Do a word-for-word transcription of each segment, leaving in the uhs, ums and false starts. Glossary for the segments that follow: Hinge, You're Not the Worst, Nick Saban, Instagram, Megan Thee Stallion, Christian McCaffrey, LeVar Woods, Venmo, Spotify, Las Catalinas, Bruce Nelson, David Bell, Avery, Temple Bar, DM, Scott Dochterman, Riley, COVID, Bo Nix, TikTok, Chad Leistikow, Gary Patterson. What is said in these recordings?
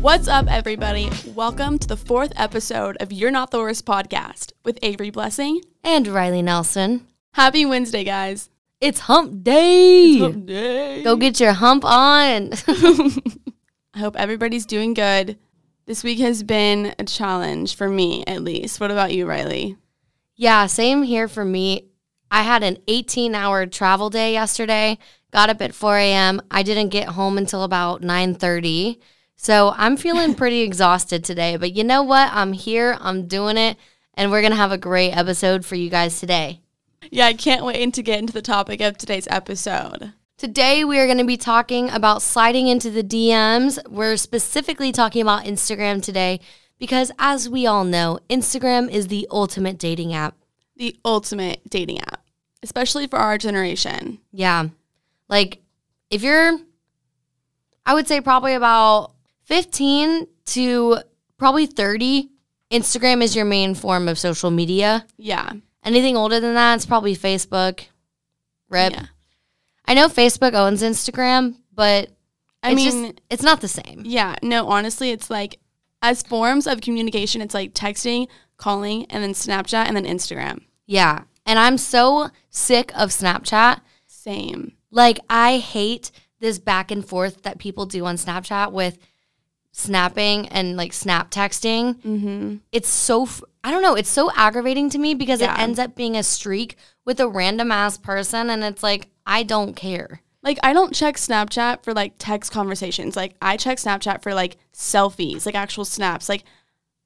What's up, everybody? Welcome to the fourth episode of You're Not the Worst podcast with Avery Blessing and Riley Nelson. Happy Wednesday, guys. It's hump day. It's hump day. Go get your hump on. I hope everybody's doing good. This week has been a challenge for me, at least. What about you, Riley? Yeah, same here for me. I had an eighteen-hour travel day yesterday. Got up at four a.m. I didn't get home until about nine thirty. So I'm feeling pretty exhausted today, but you know what? I'm here, I'm doing it, and we're going to have a great episode for you guys today. Yeah, I can't wait to get into the topic of today's episode. Today, we are going to be talking about sliding into the D Ms. We're specifically talking about Instagram today because, as we all know, Instagram is the ultimate dating app. The ultimate dating app, especially for our generation. Yeah. Like, if you're, I would say probably about fifteen to probably thirty, Instagram is your main form of social media. Yeah. Anything older than that, it's probably Facebook. Rip. Yeah. I know Facebook owns Instagram, but I it's mean, just, it's not the same. Yeah. No, honestly, it's like as forms of communication, it's like texting, calling, and then Snapchat, and then Instagram. Yeah. And I'm so sick of Snapchat. Same. Like, I hate this back and forth that people do on Snapchat with snapping and like snap texting. Mm-hmm. It's so, f- I don't know, it's so aggravating to me because yeah. It ends up being a streak with a random ass person, and it's like, I don't care. Like, I don't check Snapchat for like text conversations. Like, I check Snapchat for like selfies, like actual snaps. Like,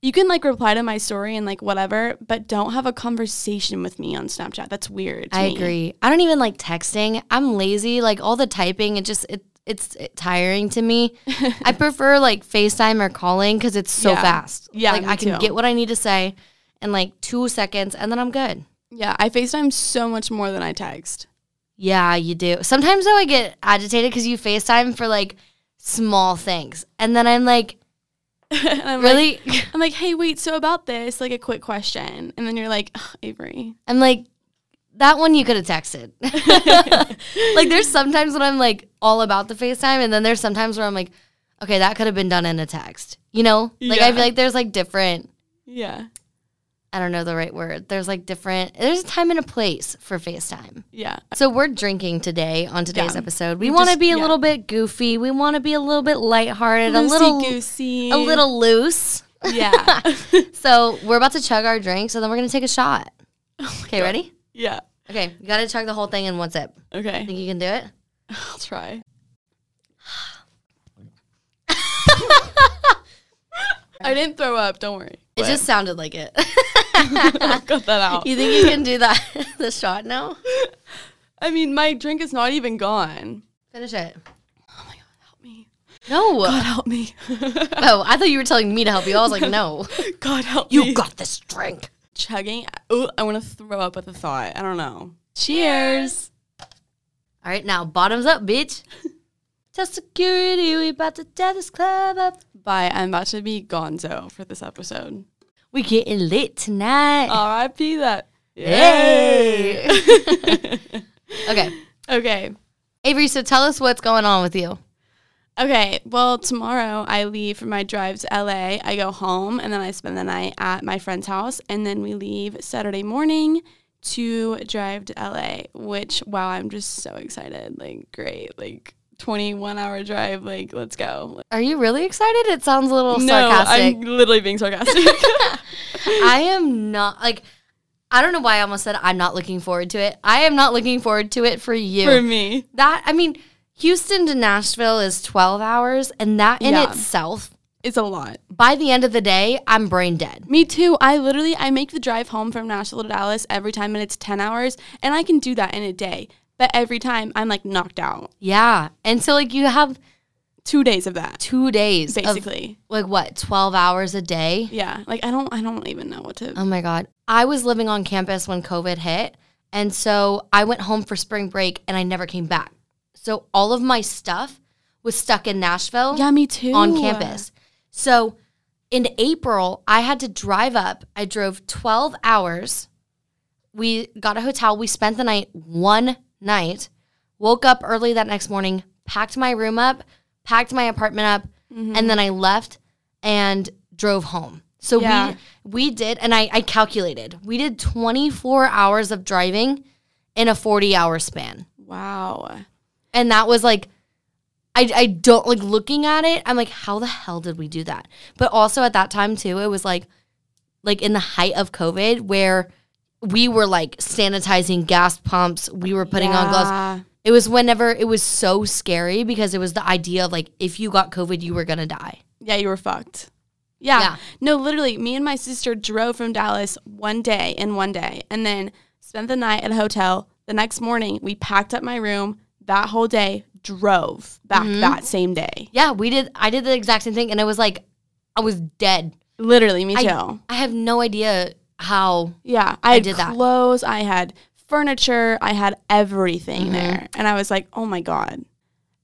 you can like reply to my story and like whatever, but don't have a conversation with me on Snapchat. That's weird to I me. Agree. I don't even like texting. I'm lazy. Like, all the typing, it just, it it's tiring to me. I prefer like FaceTime or calling because it's so yeah. fast. Yeah, like I can too. Get what I need to say in like two seconds and then I'm good. Yeah, I FaceTime so much more than I text. Yeah, you do. Sometimes though I get agitated because you FaceTime for like small things and then I'm like, I'm really? Like, I'm like, hey, wait, so about this, like a quick question. And then you're like, oh, Avery. I'm like, that one you could have texted. Like, there's sometimes when I'm like all about the FaceTime, and then there's sometimes where I'm like, okay, that could have been done in a text. You know? Like, yeah. I feel like there's like different. Yeah. I don't know the right word. There's like different. There's a time and a place for FaceTime. Yeah. So we're drinking today on today's yeah. episode. We want to be a yeah. little bit goofy. We want to be a little bit lighthearted. Loosey a little goosey. A little loose. Yeah. So we're about to chug our drinks, so then we're gonna take a shot. Okay, oh ready? Yeah. Okay, you gotta chug the whole thing in one sip. Okay. Think you can do it? I'll try. I didn't throw up. Don't worry. It but. Just sounded like it. Cut that out. You think you can do that? The shot now? I mean, my drink is not even gone. Finish it. Oh my God, help me. No. God, help me. Oh, I thought you were telling me to help you. I was like, no. God, help you me. You got this drink. Chugging. Ooh, I want to throw up at the thought. I don't know. Cheers. All right, now bottoms up, bitch. Tell security, we about to tear this club up. Bye. I'm about to be gonzo for this episode. We getting lit tonight. R I P that. Yay. Hey. Okay. Okay. Avery, so tell us what's going on with you. Okay. Well, tomorrow I leave for my drive to L A. I go home, and then I spend the night at my friend's house, and then we leave Saturday morning to drive to L A, which, wow, I'm just so excited. Like, great. Like, twenty-one hour drive, like, let's go. Are you really excited? It sounds a little no, sarcastic. No, I'm literally being sarcastic. I am not, like, I don't know why I almost said I'm not looking forward to it. I am not looking forward to it for you. For me. That, I mean, Houston to Nashville is twelve hours, and that in yeah. itself is a lot. By the end of the day, I'm brain dead. Me too. I literally, I make the drive home from Nashville to Dallas every time, and it's ten hours, and I can do that in a day. But every time I'm like knocked out. Yeah. And so like you have two days of that. Two days. Basically. Of, like what? twelve hours a day? Yeah. Like I don't I don't even know what to. Oh my God. I was living on campus when COVID hit. And so I went home for spring break and I never came back. So all of my stuff was stuck in Nashville. Yeah, me too. On campus. So in April, I had to drive up. I drove twelve hours. We got a hotel. We spent the night one night. Woke up early that next morning, packed my room up, packed my apartment up, mm-hmm. and then I left and drove home. So yeah. we we did, and I, I calculated, we did twenty-four hours of driving in a forty-hour span. Wow. And that was like, I, I don't, like, looking at it, I'm like, how the hell did we do that? But also at that time, too, it was like, like in the height of COVID where we were, like, sanitizing gas pumps. We were putting yeah. on gloves. It was whenever it was so scary because it was the idea of, like, if you got COVID, you were going to die. Yeah, you were fucked. Yeah. yeah. No, literally, me and my sister drove from Dallas one day in one day and then spent the night at a hotel. The next morning, we packed up my room that whole day, drove back mm-hmm. that same day. Yeah, we did. I did the exact same thing, and it was like I was dead. Literally, me I, too. I have no idea how yeah, I, I had did that. Clothes, I had furniture, I had everything mm-hmm. there. And I was like, oh my God.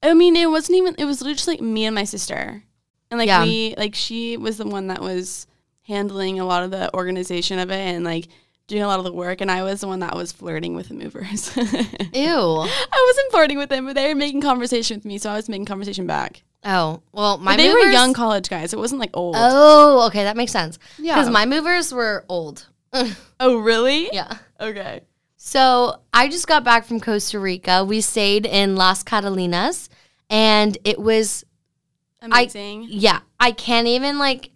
I mean, it wasn't even, it was literally just like me and my sister. And like yeah. we, like she was the one that was handling a lot of the organization of it and like doing a lot of the work, and I was the one that was flirting with the movers. Ew. I wasn't flirting with them, but they were making conversation with me, so I was making conversation back. Oh, well, my but they movers... were young college guys. It wasn't, like, old. Oh, okay, that makes sense. Yeah. Because my movers were old. Oh, really? Yeah. Okay. So I just got back from Costa Rica. We stayed in Las Catalinas, and it was... amazing. I, yeah. I can't even, like,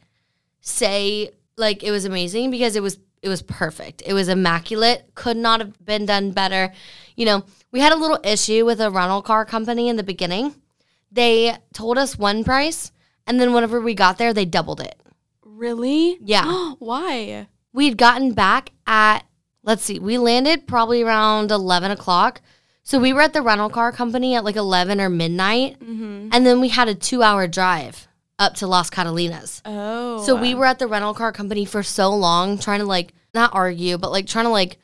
say, like, it was amazing because it was... it was perfect. It was immaculate. Could not have been done better. You know, we had a little issue with a rental car company in the beginning. They told us one price, and then whenever we got there, they doubled it. Really? Yeah. Why? We'd gotten back at, let's see, we landed probably around eleven o'clock. So we were at the rental car company at like eleven or midnight, mm-hmm. and then we had a two-hour drive up to Las Catalinas. Oh. So we were at the rental car company for so long trying to, like, not argue, but, like, trying to, like,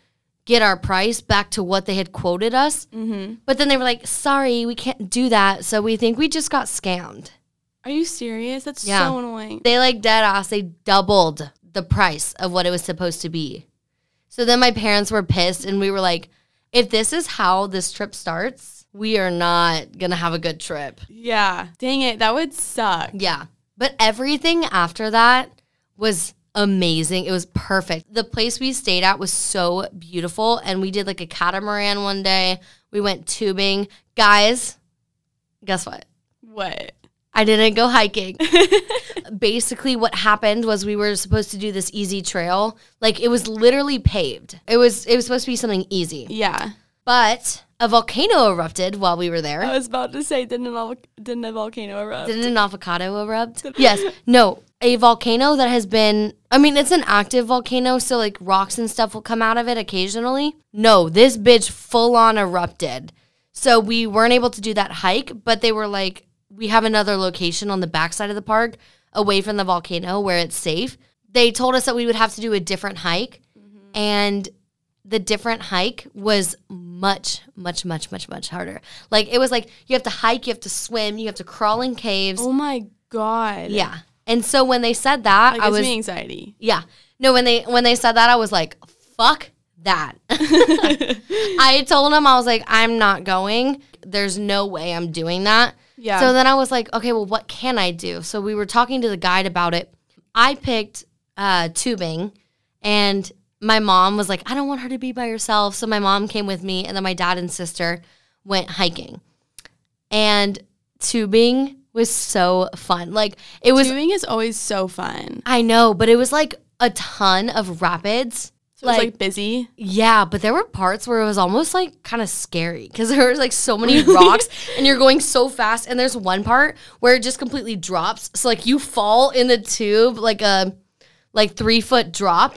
get our price back to what they had quoted us. Mm-hmm. But then they were like, sorry, we can't do that. So we think we just got scammed. Are you serious? That's yeah. so annoying. They, like, dead ass, they doubled the price of what it was supposed to be. So then my parents were pissed, and we were like, if this is how this trip starts, we are not going to have a good trip. Yeah. Dang it. That would suck. Yeah. But everything after that was amazing. It was perfect. The place we stayed at was so beautiful. And we did like a catamaran one day. We went tubing. Guys, guess what? What? I didn't go hiking. Basically, what happened was we were supposed to do this easy trail. Like, it was literally paved. It was, it was supposed to be something easy. Yeah. But a volcano erupted while we were there. I was about to say, didn't a, didn't a volcano erupt? Didn't an avocado erupt? Yes. No, a volcano that has been, I mean, it's an active volcano, so, like, rocks and stuff will come out of it occasionally. No, this bitch full-on erupted. So we weren't able to do that hike, but they were like, we have another location on the backside of the park away from the volcano where it's safe. They told us that we would have to do a different hike, mm-hmm. and... the different hike was much, much, much, much, much harder. Like, it was like, you have to hike, you have to swim, you have to crawl in caves. Oh, my God. Yeah. And so when they said that, like, I was... it gives me anxiety. Yeah. No, when they when they said that, I was like, fuck that. I told them, I was like, I'm not going. There's no way I'm doing that. Yeah. So then I was like, okay, well, what can I do? So we were talking to the guide about it. I picked uh, tubing, and... my mom was like, I don't want her to be by herself. So my mom came with me, and then my dad and sister went hiking. And tubing was so fun. Like, it was. Tubing is always so fun. I know, but it was like a ton of rapids. So like, it was like busy. Yeah, but there were parts where it was almost like kind of scary because there was like so many rocks and you're going so fast. And there's one part where it just completely drops. So like you fall in the tube, like a like three foot drop.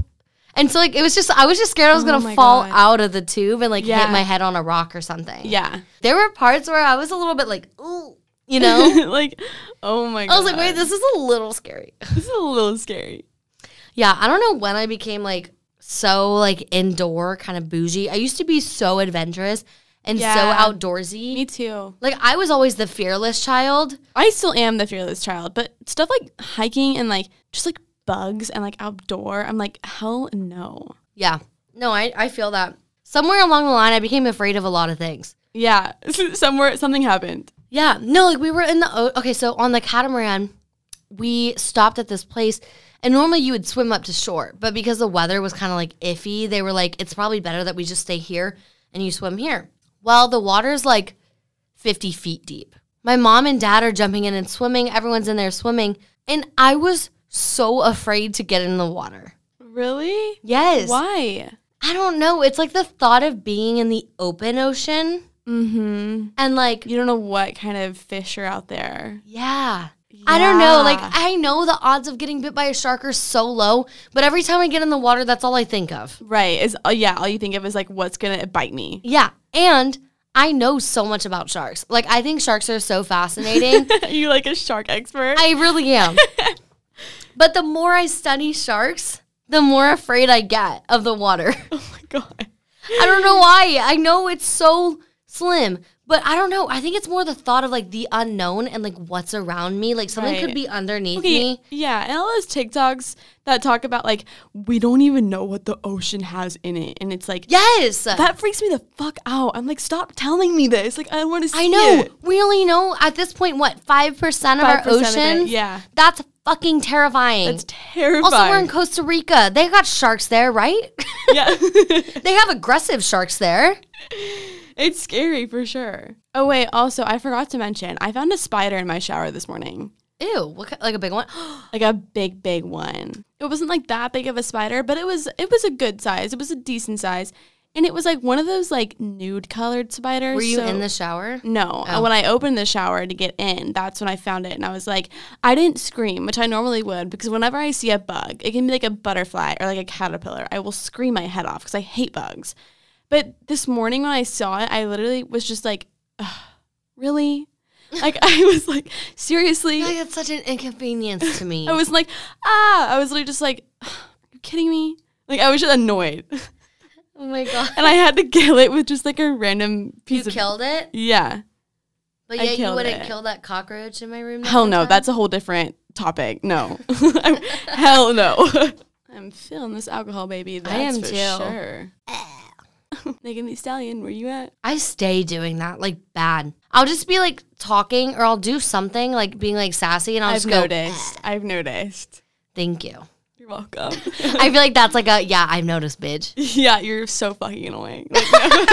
And so, like, it was just, I was just scared I was going to fall out of the tube and, like, yeah. hit my head on a rock or something. Yeah. There were parts where I was a little bit like, ooh, you know? Like, oh, my God. I was like, wait, this is a little scary. This is a little scary. Yeah. I don't know when I became, like, so, like, indoor, kind of bougie. I used to be so adventurous. and yeah. so outdoorsy. Me too. Like, I was always the fearless child. I still am the fearless child, but stuff like hiking and, like, just, like, bugs and, like, outdoor, I'm like, hell no. Yeah. No, I, I feel that. Somewhere along the line, I became afraid of a lot of things. Yeah. Somewhere, something happened. Yeah. No, like, we were in the, okay, so on the catamaran, we stopped at this place. And normally you would swim up to shore, but because the weather was kind of like iffy, they were like, it's probably better that we just stay here and you swim here. Well, the water's like fifty feet deep. My mom and dad are jumping in and swimming. Everyone's in there swimming. And I was so afraid to get in the water. Really? Yes. Why? I don't know. It's like the thought of being in the open ocean. Mm-hmm. And like, you don't know what kind of fish are out there. Yeah. Yeah. I don't know. Like, I know the odds of getting bit by a shark are so low, but every time I get in the water, that's all I think of. Right. Is uh, yeah, all you think of is, like, what's going to bite me. Yeah. And I know so much about sharks. Like, I think sharks are so fascinating. You're, like, a shark expert. I really am. But the more I study sharks, the more afraid I get of the water. Oh, my God. I don't know why. I know it's so slim. But I don't know. I think it's more the thought of, like, the unknown and, like, what's around me. Like, something right. could be underneath okay. me. Yeah. And all those TikToks that talk about, like, we don't even know what the ocean has in it. And it's like, yes. That freaks me the fuck out. I'm like, stop telling me this. Like, I want to see it. I know. It. We only know at this point, what, five percent of five percent our ocean? Of yeah. That's fucking terrifying. That's terrifying. Also, we're in Costa Rica. They got sharks there, right? Yeah. They have aggressive sharks there. It's scary for sure. Oh, wait. Also, I forgot to mention, I found a spider in my shower this morning. Ew. What, like a big one? Like a big, big one. It wasn't like that big of a spider, but it was it was a good size. It was a decent size. And it was like one of those like nude colored spiders. Were you so, in the shower? No. Oh. When I opened the shower to get in, that's when I found it. And I was like, I didn't scream, which I normally would, because whenever I see a bug, it can be like a butterfly or like a caterpillar. I will scream my head off because I hate bugs. But this morning when I saw it, I literally was just like, really? Like, I was like, seriously? Like, it's such an inconvenience to me. I was like, ah. I was literally just like, are you kidding me? Like, I was just annoyed. Oh, my God. And I had to kill it with just, like, a random piece you of... You killed it? Yeah. But yet you wouldn't it. kill that cockroach in my room? Hell no. Time? That's a whole different topic. No. Hell no. I'm feeling this alcohol, baby. That's I am, for too. Sure. Megan Thee Stallion, where you at? I stay doing that, like, bad. I'll just be, like, talking, or I'll do something, like, being, like, sassy, and I'll I've just go... I've noticed. Eh. I've noticed. Thank you. You're welcome. I feel like that's, like, a, yeah, I've noticed, bitch. Yeah, you're so fucking annoying. Like, no.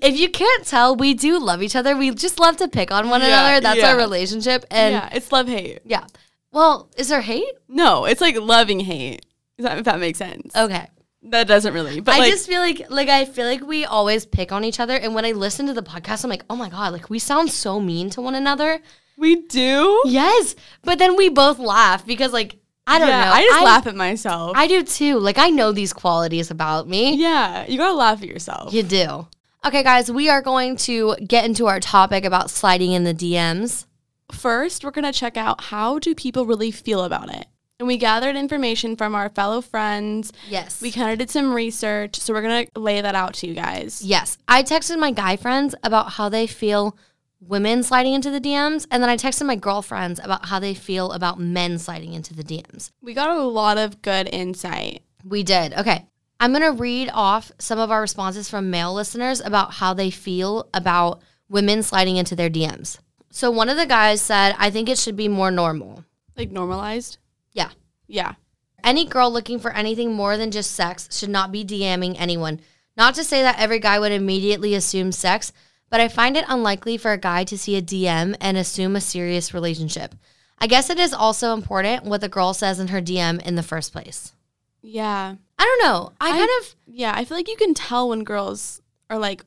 If you can't tell, we do love each other. We just love to pick on one yeah, another. That's yeah. our relationship. And yeah, it's love-hate. Yeah. Well, is there hate? No, it's, like, loving-hate, if that, if that makes sense. Okay. That doesn't really. But I like, just feel like, like, I feel like we always pick on each other. And when I listen to the podcast, I'm like, oh, my God, like, we sound so mean to one another. We do? Yes. But then we both laugh because, like, I don't yeah, know. I just I, laugh at myself. I do, too. Like, I know these qualities about me. Yeah. You gotta laugh at yourself. You do. Okay, guys, we are going to get into our topic about sliding in the D Ms. First, we're going to check out how do people really feel about it. And we gathered information from our fellow friends. Yes. We kind of did some research. So we're going to lay that out to you guys. Yes. I texted my guy friends about how they feel women sliding into the D Ms. And then I texted my girlfriends about how they feel about men sliding into the D Ms. We got a lot of good insight. We did. Okay. I'm going to read off some of our responses from male listeners about how they feel about women sliding into their D Ms. So one of the guys said, I think it should be more normal. Like normalized? Yeah. Yeah. Any girl looking for anything more than just sex should not be DMing anyone. Not to say that every guy would immediately assume sex, but I find it unlikely for a guy to see a D M and assume a serious relationship. I guess it is also important what the girl says in her D M in the first place. Yeah. I don't know. I, I kind of... Yeah, I feel like you can tell when girls are, like,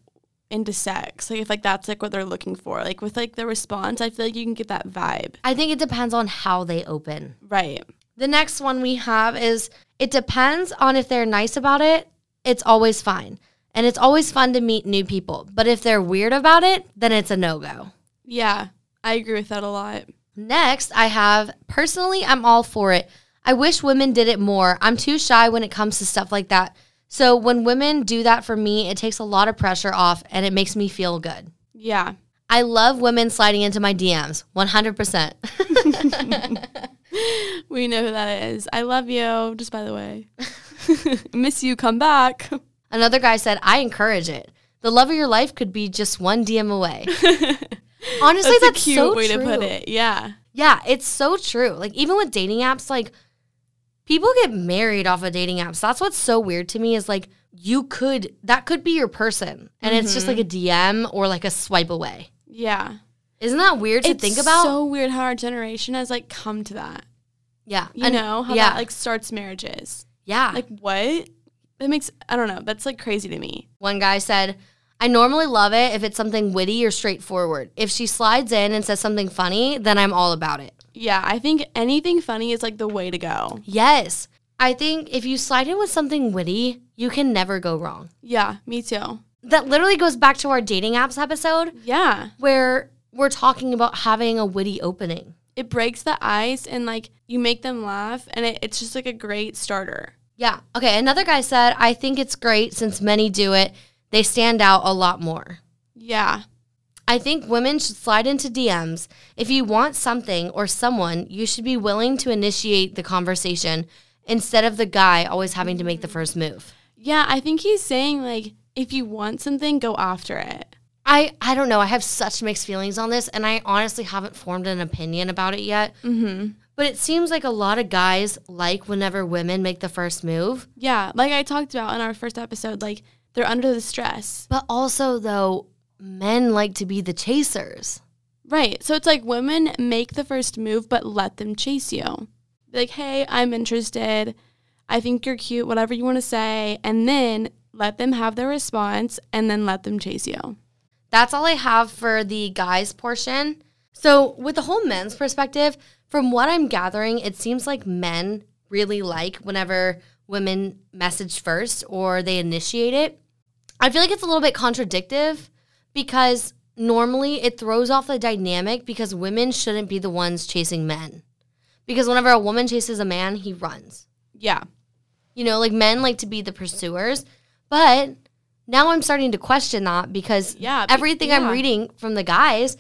into sex. Like, if, like, that's, like, what they're looking for. Like, with, like, the response, I feel like you can get that vibe. I think it depends on how they open. Right. The next one we have is, it depends on if they're nice about it, it's always fine. And it's always fun to meet new people. But if they're weird about it, then it's a no-go. Yeah, I agree with that a lot. Next, I have, personally, I'm all for it. I wish women did it more. I'm too shy when it comes to stuff like that. So when women do that for me, it takes a lot of pressure off and it makes me feel good. Yeah. I love women sliding into my D Ms, one hundred percent. We know who that is. I love you, just by the way. Miss you, come back. Another guy said, I encourage it. The love of your life could be just one D M away. Honestly, that's, that's a cute so way true. To put it. Yeah. Yeah, it's so true. Like, even with dating apps, like, people get married off of dating apps. That's what's so weird to me is, like, you could, that could be your person. And mm-hmm. it's just, like, a D M or, like, a swipe away. Yeah. Isn't that weird to it's think about? It's so weird how our generation has, like, come to that. Yeah. You and, know, how yeah. that, like, starts marriages. Yeah. Like, what? That makes, I don't know, that's, like, crazy to me. One guy said, I normally love it if it's something witty or straightforward. If she slides in and says something funny, then I'm all about it. Yeah, I think anything funny is, like, the way to go. Yes. I think if you slide in with something witty, you can never go wrong. Yeah, me too. That literally goes back to our dating apps episode. Yeah. Where we're talking about having a witty opening. It breaks the ice and, like, you make them laugh, and it, it's just, like, a great starter. Yeah. Okay, another guy said, I think it's great since many do it. They stand out a lot more. Yeah. I think women should slide into D Ms. If you want something or someone, you should be willing to initiate the conversation instead of the guy always having to make the first move. Yeah, I think he's saying, like, if you want something, go after it. I, I don't know. I have such mixed feelings on this, and I honestly haven't formed an opinion about it yet. Mm-hmm. But it seems like a lot of guys like whenever women make the first move. Yeah, like I talked about in our first episode, like, they're under the stress. But also, though, men like to be the chasers. Right. So it's like women make the first move, but let them chase you. Like, hey, I'm interested. I think you're cute, whatever you want to say. And then let them have their response and then let them chase you. That's all I have for the guys portion. So with the whole men's perspective, from what I'm gathering, it seems like men really like whenever women message first or they initiate it. I feel like it's a little bit contradictive because normally it throws off the dynamic because women shouldn't be the ones chasing men. Because whenever a woman chases a man, he runs. Yeah. You know, like, men like to be the pursuers. But now I'm starting to question that because yeah, everything yeah. I'm reading from the guys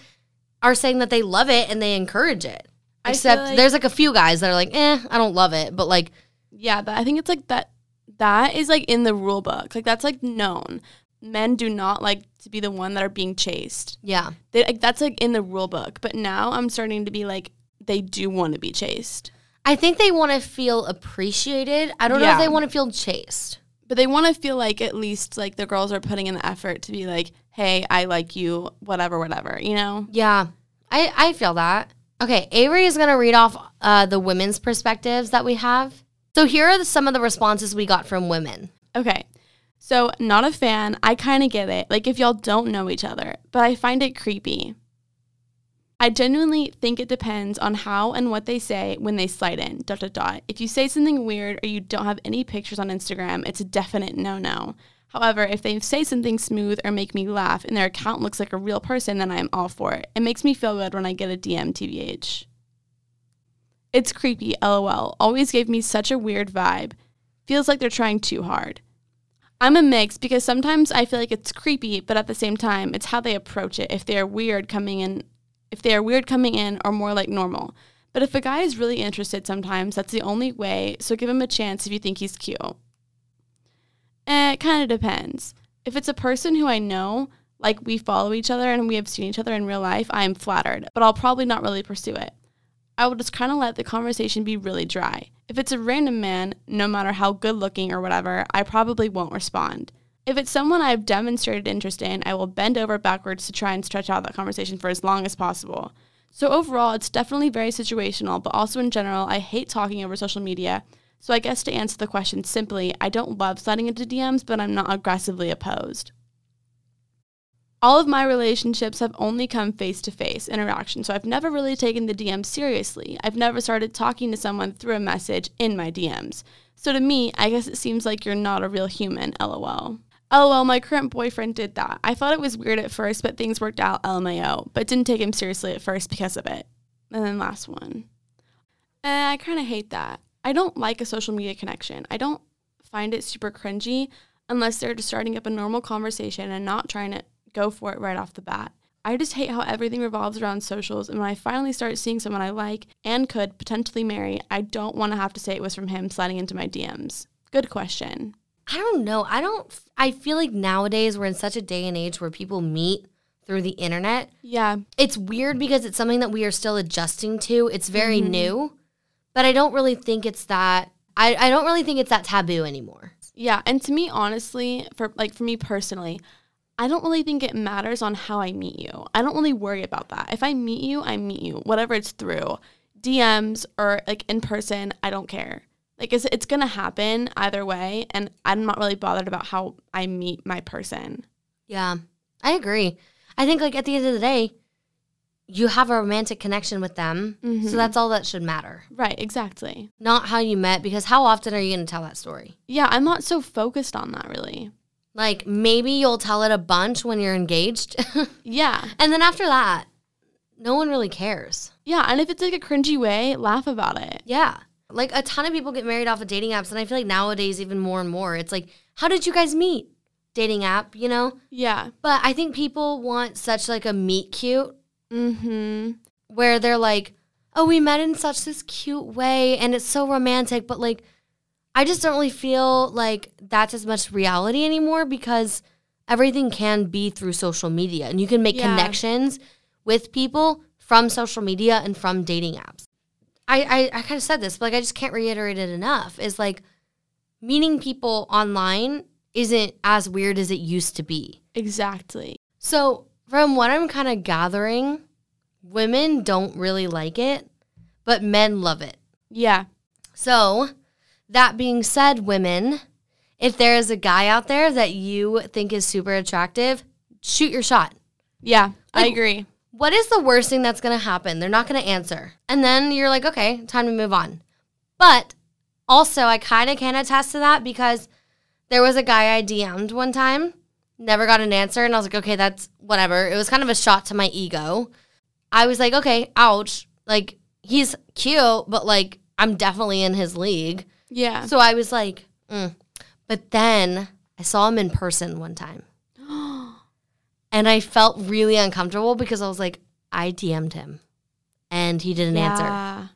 are saying that they love it and they encourage it. I Except like- there's, like, a few guys that are like, eh, I don't love it. But, like, yeah, but I think it's, like, that that is, like, in the rule book. Like, that's, like, known. Men do not like to be the one that are being chased. Yeah. They, like, that's, like, in the rule book. But now I'm starting to be, like, they do want to be chased. I think they want to feel appreciated. I don't yeah. know if they want to feel chased. But they want to feel, like, at least, like, the girls are putting in the effort to be, like, hey, I like you, whatever, whatever, you know? Yeah. I, I feel that. Okay, Avery is going to read off uh, the women's perspectives that we have. So here are the, some of the responses we got from women. Okay. So, not a fan. I kind of get it. Like, if y'all don't know each other. But I find it creepy. I genuinely think it depends on how and what they say when they slide in. Dot, dot, dot. If you say something weird or you don't have any pictures on Instagram, it's a definite no-no. However, if they say something smooth or make me laugh and their account looks like a real person, then I am all for it. It makes me feel good when I get a D M, T B H. It's creepy, lol. Always gave me such a weird vibe. Feels like they're trying too hard. I'm a mix because sometimes I feel like it's creepy, but at the same time, it's how they approach it. If they are weird coming in, if they are weird coming in, or more like normal. But if a guy is really interested, sometimes that's the only way. So give him a chance if you think he's cute. Eh, it kind of depends. If it's a person who I know, like we follow each other and we have seen each other in real life, I am flattered, but I'll probably not really pursue it. I will just kind of let the conversation be really dry. If it's a random man, no matter how good looking or whatever, I probably won't respond. If it's someone I've demonstrated interest in, I will bend over backwards to try and stretch out that conversation for as long as possible. So overall, it's definitely very situational, but also in general, I hate talking over social media. So I guess to answer the question simply, I don't love sliding into D Ms, but I'm not aggressively opposed. All of my relationships have only come face-to-face interaction, so I've never really taken the D M seriously. I've never started talking to someone through a message in my D Ms. So to me, I guess it seems like you're not a real human, lol. Lol, my current boyfriend did that. I thought it was weird at first, but things worked out, L M A O, but didn't take him seriously at first because of it. And then last one. Eh, I kind of hate that. I don't like a social media connection. I don't find it super cringy unless they're just starting up a normal conversation and not trying to go for it right off the bat. I just hate how everything revolves around socials, and when I finally start seeing someone I like and could potentially marry, I don't want to have to say it was from him sliding into my D Ms. Good question. I don't know. I don't, I feel like nowadays we're in such a day and age where people meet through the internet. Yeah. It's weird because it's something that we are still adjusting to. It's very mm-hmm. new, but I don't really think it's that, I, I don't really think it's that taboo anymore. Yeah. And to me, honestly, for like for me personally, I don't really think it matters on how I meet you. I don't really worry about that. If I meet you, I meet you. Whatever it's through, D Ms or like in person, I don't care. Like it's, it's going to happen either way, and I'm not really bothered about how I meet my person. Yeah, I agree. I think like at the end of the day, you have a romantic connection with them, mm-hmm. so that's all that should matter. Right, exactly. Not how you met, because how often are you going to tell that story? Yeah, I'm not so focused on that really. Like, maybe you'll tell it a bunch when you're engaged. Yeah. And then after that, no one really cares. Yeah, and if it's, like, a cringy way, laugh about it. Yeah. Like, a ton of people get married off of dating apps, and I feel like nowadays even more and more, it's like, how did you guys meet? Dating app, you know? Yeah. But I think people want such, like, a meet-cute. Mm-hmm. Where they're like, oh, we met in such this cute way, and it's so romantic, but, like, I just don't really feel like that's as much reality anymore, because everything can be through social media, and you can make yeah. connections with people from social media and from dating apps. I, I, I kind of said this, but like I just can't reiterate it enough, is like meeting people online isn't as weird as it used to be. Exactly. So from what I'm kind of gathering, women don't really like it, but men love it. Yeah. So that being said, women, if there is a guy out there that you think is super attractive, shoot your shot. Yeah, like, I agree. What is the worst thing that's going to happen? They're not going to answer. And then you're like, okay, time to move on. But also, I kind of can attest to that, because there was a guy I D M'd one time, never got an answer, and I was like, okay, that's whatever. It was kind of a shot to my ego. I was like, okay, ouch. Like, he's cute, but, like, I'm definitely in his league. Yeah. So I was like, mm. But then I saw him in person one time. And I felt really uncomfortable, because I was like, I D M'd him and he didn't yeah.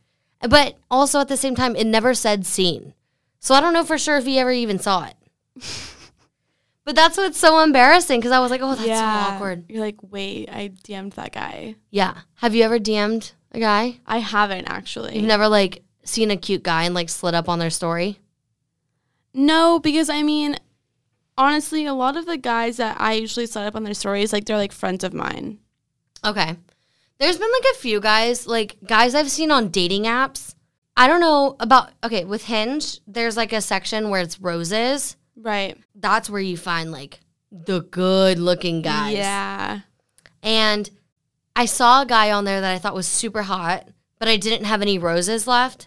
answer. But also at the same time, it never said seen. So I don't know for sure if he ever even saw it. But that's what's so embarrassing, because I was like, oh, that's yeah. so awkward. You're like, wait, I D M'd that guy. Yeah. Have you ever D M'd a guy? I haven't, actually. You've never, like, seen a cute guy and like slid up on their story? No, because I mean, honestly, a lot of the guys that I usually slid up on their stories, like, they're like friends of mine. Okay. There's been like a few guys, like guys I've seen on dating apps. I don't know about, okay, with Hinge, there's like a section where it's roses. Right. That's where you find like the good looking guys. Yeah. And I saw a guy on there that I thought was super hot, but I didn't have any roses left.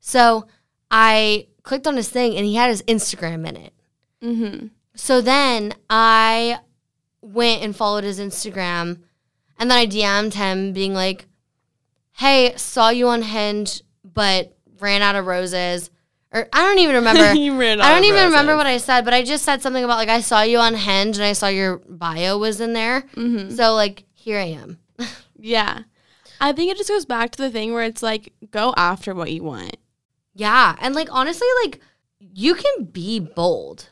So I clicked on his thing, and he had his Instagram in it. Mm-hmm. So then I went and followed his Instagram, and then I D M'd him being like, hey, saw you on Hinge, but ran out of roses. Or I don't even remember. He ran out I don't even roses. remember what I said, but I just said something about, like, I saw you on Hinge, and I saw your bio was in there. Mm-hmm. So, like, here I am. Yeah. I think it just goes back to the thing where it's, like, go after what you want. Yeah. And, like, honestly, like, you can be bold.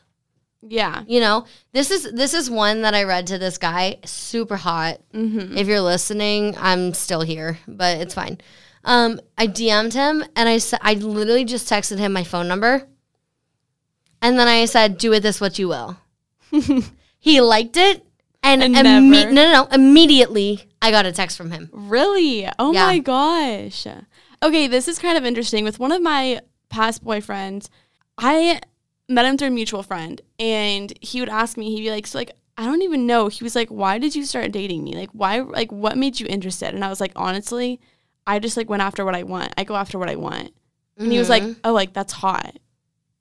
Yeah. You know, this is this is one that I read to this guy. Super hot. Mm-hmm. If you're listening, I'm still here, but it's fine. Um, I D M'd him, and I, I literally just texted him my phone number. And then I said, do with this what you will. He liked it. And, and imme- no, no, no, immediately I got a text from him. Really? Oh, yeah. My gosh. Okay, this is kind of interesting. With one of my past boyfriends, I met him through a mutual friend, and he would ask me, he'd be like, so, like, I don't even know. He was like, why did you start dating me? Like, why? Like, what made you interested? And I was like, honestly, I just, like, went after what I want. I go after what I want. Mm-hmm. And he was like, oh, like, that's hot.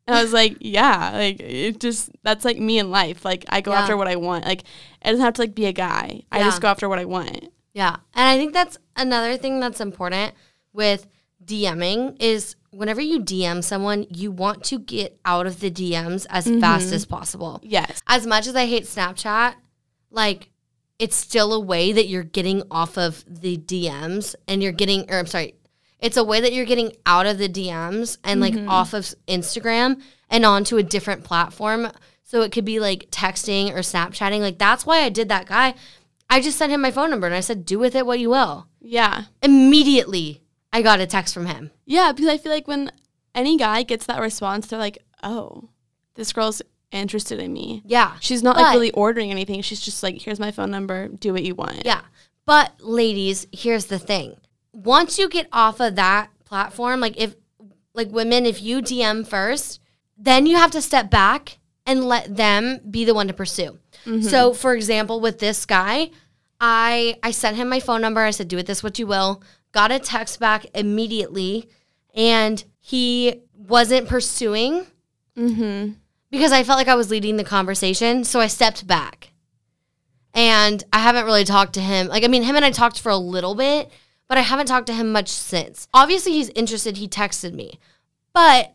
And I was like, yeah, like, it just, that's, like, me in life. Like, I go yeah. after what I want. Like, it doesn't have to, like, be a guy. I yeah. just go after what I want. Yeah. And I think that's another thing that's important with DMing is whenever you D M someone, you want to get out of the D Ms as mm-hmm. fast as possible. Yes. As much as I hate Snapchat, like, it's still a way that you're getting off of the D Ms and you're getting, or I'm sorry, it's a way that you're getting out of the D Ms and, like, mm-hmm. off of Instagram and onto a different platform. So it could be, like, texting or Snapchatting. Like, that's why I did that guy. I just sent him my phone number and I said, do with it what you will. Yeah. Immediately, I got a text from him. Yeah, because I feel like when any guy gets that response, they're like, oh, this girl's interested in me. Yeah. She's not, but, like, really ordering anything. She's just like, here's my phone number. Do what you want. Yeah. But, ladies, here's the thing. Once you get off of that platform, like, if, like, women, if you D M first, then you have to step back and let them be the one to pursue. Mm-hmm. So, for example, with this guy, I I sent him my phone number. I said, do with this what you will. Got a text back immediately, and he wasn't pursuing mm-hmm. because I felt like I was leading the conversation, so I stepped back. And I haven't really talked to him. Like, I mean, him and I talked for a little bit, but I haven't talked to him much since. Obviously, he's interested. He texted me. But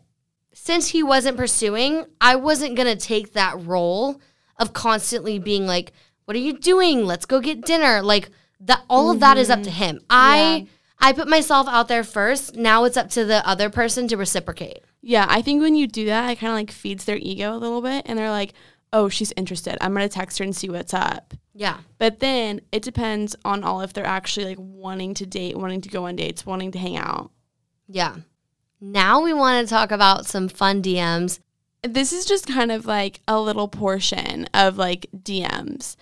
since he wasn't pursuing, I wasn't going to take that role of constantly being like, what are you doing? Let's go get dinner. Like, that, all mm-hmm. of that is up to him. I yeah. I put myself out there first. Now it's up to the other person to reciprocate. Yeah, I think when you do that, it kind of, like, feeds their ego a little bit. And they're like, oh, she's interested. I'm going to text her and see what's up. Yeah. But then it depends on all if they're actually, like, wanting to date, wanting to go on dates, wanting to hang out. Yeah. Now we want to talk about some fun D Ms. This is just kind of like a little portion of, like, D Ms.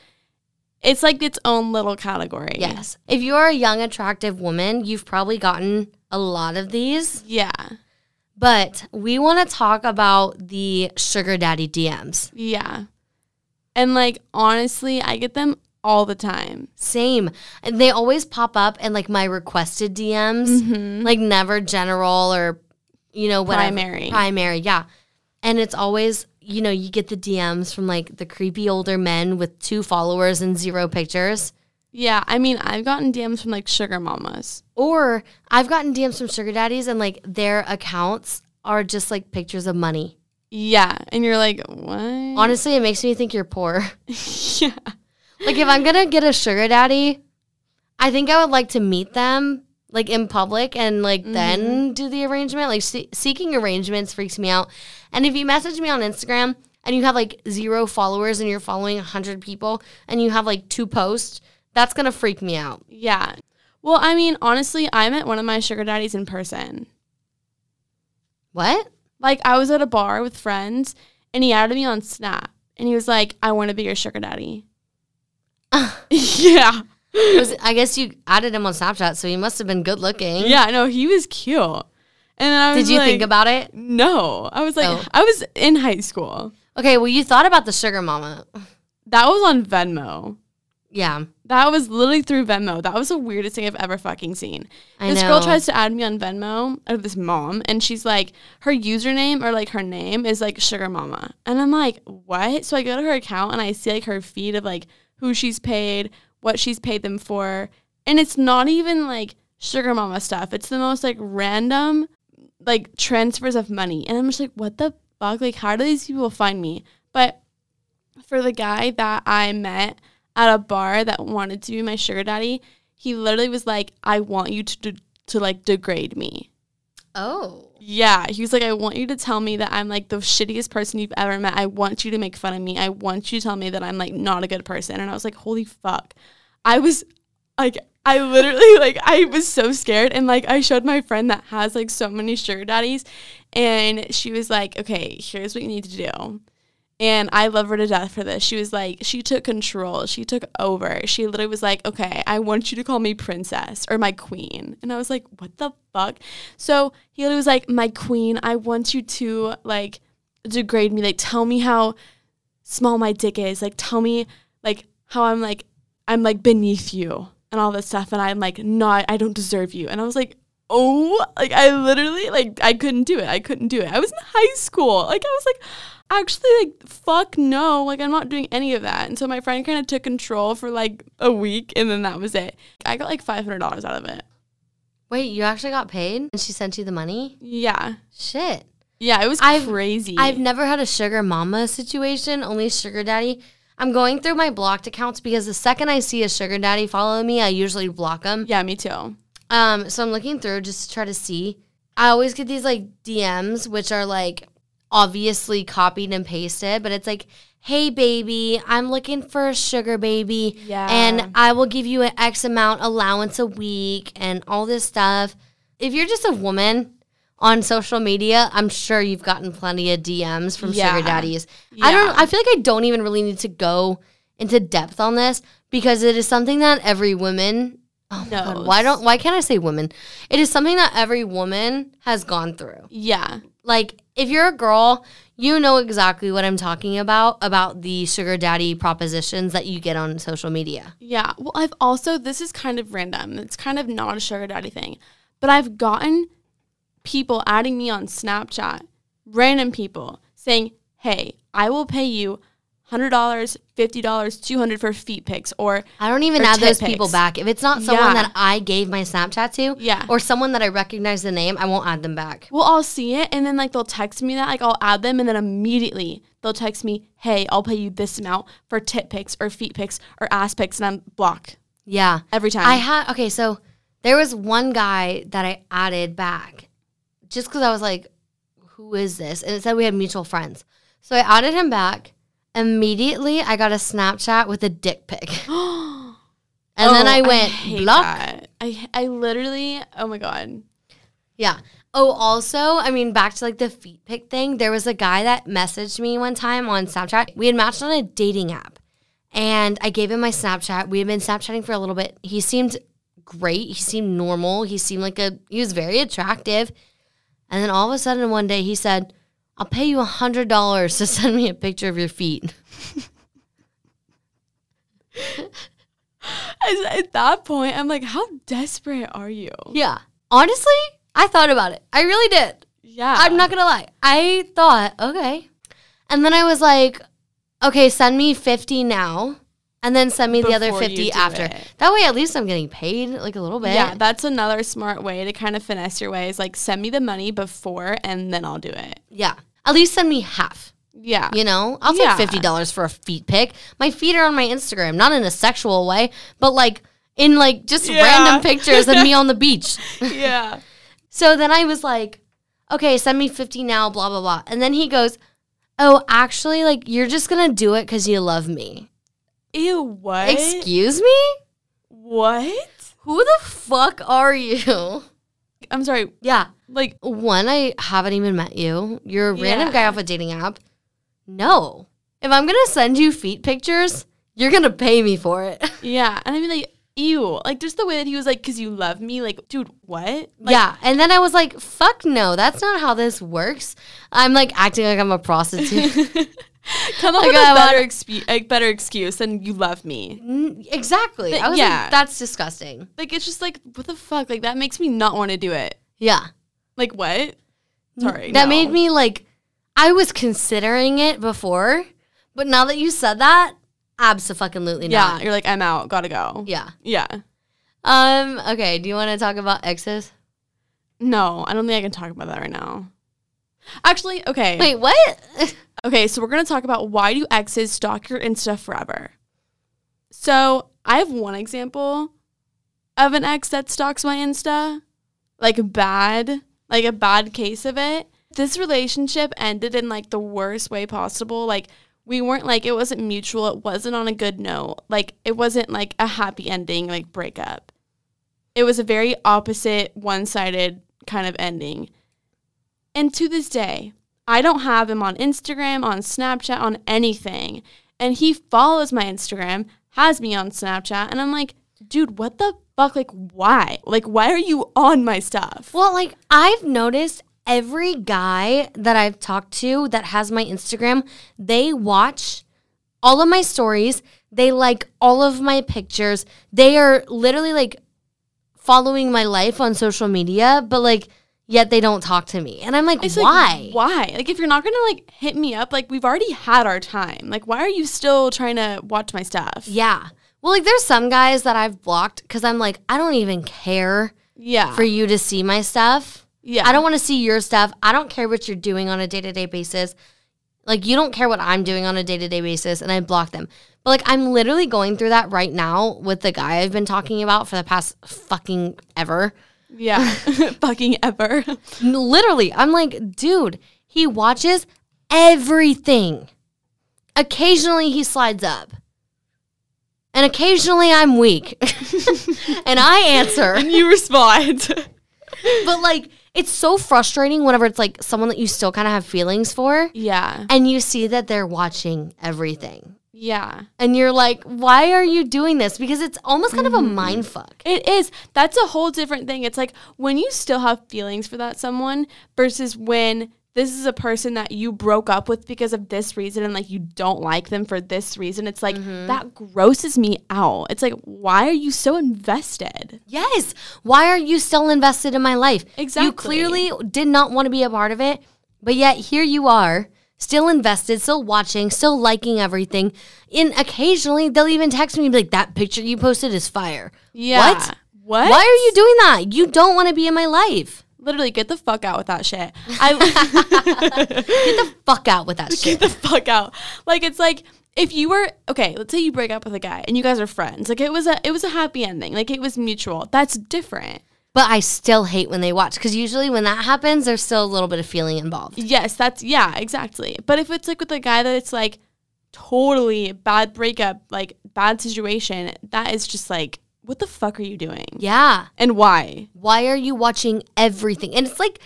It's like its own little category. Yes. If you're a young, attractive woman, you've probably gotten a lot of these. Yeah. But we want to talk about the sugar daddy D Ms. Yeah. And, like, honestly, I get them all the time. Same. And they always pop up in, like, my requested D Ms. Mm-hmm. Like, never general or, you know, whatever. Primary. Primary, yeah. And it's always, you know, you get the D Ms from, like, the creepy older men with two followers and zero pictures. Yeah, I mean, I've gotten D Ms from, like, sugar mamas. Or I've gotten D Ms from sugar daddies and, like, their accounts are just, like, pictures of money. Yeah, and you're like, what? Honestly, it makes me think you're poor. Yeah. Like, if I'm going to get a sugar daddy, I think I would like to meet them, like, in public and, like, mm-hmm. then do the arrangement. Like, see- seeking arrangements freaks me out. And if you message me on Instagram and you have, like, zero followers and you're following one hundred people and you have, like, two posts, that's going to freak me out. Yeah. Well, I mean, honestly, I met one of my sugar daddies in person. What? Like, I was at a bar with friends and he added me on Snap. And he was like, I want to be your sugar daddy. Yeah. Was, I guess you added him on Snapchat, so he must have been good looking. Yeah, no, he was cute. And then I was Did you like, think about it? No. I was like, oh. I was in high school. Okay, well, you thought about the sugar mama. That was on Venmo. Yeah. That was literally through Venmo. That was the weirdest thing I've ever fucking seen. I this know. Girl tries to add me on Venmo, or this mom, and she's like, her username or, like, her name is, like, sugar mama. And I'm like, what? So I go to her account and I see, like, her feed of, like, who she's paid, what she's paid them for. And it's not even, like, sugar mama stuff. It's the most, like, random, like, transfers of money. And I'm just like, what the fuck? Like, how do these people find me? But for the guy that I met at a bar that wanted to be my sugar daddy, he literally was like, I want you to, de- to like, degrade me. Oh. Yeah. He was like, I want you to tell me that I'm, like, the shittiest person you've ever met. I want you to make fun of me. I want you to tell me that I'm, like, not a good person. And I was like, holy fuck. I was, like, I literally, like, I was so scared. And, like, I showed my friend that has, like, so many sugar daddies. And she was like, okay, here's what you need to do. And I love her to death for this. She was like, she took control. She took over. She literally was like, okay, I want you to call me princess or my queen. And I was like, what the fuck? So he literally was like, my queen, I want you to, like, degrade me. Like, tell me how small my dick is. Like, tell me, like, how I'm, like, I'm, like, beneath you and all this stuff. And I'm, like, not, I don't deserve you. And I was like, oh, like, I literally, like, I couldn't do it. I couldn't do it. I was in high school. Like, I was like, actually, like, fuck no, like, I'm not doing any of that. And so my friend kind of took control for, like, a week, and then that was it. I got, like, five hundred dollars out of it. Wait, you actually got paid? And she sent you the money? Yeah. Shit. Yeah, it was I've, crazy. I've never had a sugar mama situation, only sugar daddy. I'm going through my blocked accounts because the second I see a sugar daddy follow me, I usually block them. Yeah, me too. Um, so I'm looking through just to try to see. I always get these, like, D Ms, which are, like, obviously copied and pasted, but it's like, hey, baby, I'm looking for a sugar baby, yeah. and I will give you an X amount allowance a week and all this stuff. If you're just a woman on social media, I'm sure you've gotten plenty of D Ms from yeah. sugar daddies. Yeah. I don't. I feel like I don't even really need to go into depth on this because it is something that every woman Oh my God, why don't why can't I say women? It is something that every woman has gone through. Yeah. Like, if you're a girl, you know exactly what I'm talking about, about the sugar daddy propositions that you get on social media. Yeah. Well, I've also, this is kind of random. It's kind of not a sugar daddy thing. But I've gotten people adding me on Snapchat, random people, saying, hey, I will pay you one hundred dollars, fifty dollars, two hundred dollars for feet pics, or I don't even add those pics. People back. If it's not someone yeah. that I gave my Snapchat to yeah. or someone that I recognize the name, I won't add them back. Well, I'll see it, and then, like, they'll text me that. Like, I'll add them, and then immediately they'll text me, hey, I'll pay you this amount for tit pics or feet pics or ass pics, and I'm blocked. Yeah. Every time. I had Okay, so there was one guy that I added back just because I was like, who is this? And it said we had mutual friends. So I added him back. Immediately, I got a Snapchat with a dick pic. and oh, then I went, I block. That. I, I literally, oh my God. Yeah. Oh, also, I mean, back to, like, the feet pic thing. There was a guy that messaged me one time on Snapchat. We had matched on a dating app. And I gave him my Snapchat. We had been Snapchatting for a little bit. He seemed great. He seemed normal. He seemed like a, he was very attractive. And then all of a sudden, one day, he said, I'll pay you one hundred dollars to send me a picture of your feet. At that point, I'm like, how desperate are you? Yeah. Honestly, I thought about it. I really did. Yeah. I'm not going to lie. I thought, okay. And then I was like, okay, send me fifty now. And then send me Before the other fifty after. It. That way, at least I'm getting paid, like, a little bit. Yeah, that's another smart way to kind of finesse your ways. Like, send me the money before, and then I'll do it. Yeah. At least send me half. Yeah. You know? I'll take yeah. fifty dollars for a feet pic. My feet are on my Instagram. Not in a sexual way, but, like, in, like, just yeah. random pictures of me on the beach. yeah. So then I was like, okay, send me fifty now, blah, blah, blah. And then he goes, oh, actually, like, you're just going to do it because you love me. Ew, what? Excuse me? What? Who the fuck are you? I'm sorry. Yeah. Like, one, I haven't even met you. You're a yeah. random guy off a dating app. No. If I'm going to send you feet pictures, you're going to pay me for it. Yeah. And I mean, like, ew. Like, just the way that he was like, because you love me. Like, dude, what? Like, yeah. And then I was like, fuck no. That's not how this works. I'm, like, acting like I'm a prostitute. Come up like with a better, wanna... expu- a better excuse than you love me. Exactly. But, I was yeah. like, that's disgusting. Like, it's just like, what the fuck? Like, that makes me not want to do it. Yeah. Like, what? Sorry. That no. made me, like, I was considering it before, but now that you said that, abso-fucking-lutely not. Yeah, you're like, I'm out. Gotta go. Yeah. Yeah. Um. Okay, do you want to talk about exes? No, I don't think I can talk about that right now. Actually, okay. Wait, what? Okay, so we're going to talk about why do exes stalk your Insta forever. So I have one example of an ex that stalks my Insta, like bad, like a bad case of it. This relationship ended in, like, the worst way possible. Like, we weren't, like, it wasn't mutual. It wasn't on a good note. Like, it wasn't, like, a happy ending, like, breakup. It was a very opposite, one-sided kind of ending. And to this day, I don't have him on Instagram, on Snapchat, on anything. And he follows my Instagram, has me on Snapchat. And I'm like, dude, what the fuck? Like, why? Like, why are you on my stuff? Well, like, I've noticed every guy that I've talked to that has my Instagram, they watch all of my stories. They like all of my pictures. They are literally, like, following my life on social media. But, like, yet they don't talk to me. And I'm like, it's why? Like, why? Like, if you're not going to, like, hit me up, like, we've already had our time. Like, why are you still trying to watch my stuff? Yeah. Well, like, there's some guys that I've blocked because I'm like, I don't even care. yeah. for you to see my stuff. Yeah. I don't want to see your stuff. I don't care what you're doing on a day-to-day basis. Like, you don't care what I'm doing on a day-to-day basis, and I block them. But, like, I'm literally going through that right now with the guy I've been talking about for the past fucking ever. Yeah. Fucking ever. Literally. I'm like, dude, he watches everything. Occasionally he slides up. And occasionally I'm weak. And I answer. And you respond. But, like, it's so frustrating whenever it's, like, someone that you still kind of have feelings for. Yeah. And you see that they're watching everything. Yeah. And you're like, why are you doing this? Because it's almost kind mm-hmm. of a mind fuck. It is. That's a whole different thing. It's like when you still have feelings for that someone versus when this is a person that you broke up with because of this reason and, like, you don't like them for this reason. It's like, mm-hmm. that grosses me out. It's like, why are you so invested? Yes. Why are you still invested in my life? Exactly. You clearly did not want to be a part of it, but yet here you are. Still invested, still watching, still liking everything. And occasionally, they'll even text me and be like, that picture you posted is fire. Yeah. What? What? Why are you doing that? You don't want to be in my life. Literally, get the fuck out with that shit. I Get the fuck out with that shit. Get the fuck out. Like, it's like, if you were, okay, let's say you break up with a guy and you guys are friends. Like, it was a, it was a happy ending. Like, it was mutual. That's different. But I still hate when they watch, because usually when that happens, there's still a little bit of feeling involved. Yes, that's, yeah, exactly. But if it's, like, with a guy that it's, like, totally bad breakup, like, bad situation, that is just, like, what the fuck are you doing? Yeah. And why? Why are you watching everything? And it's, like,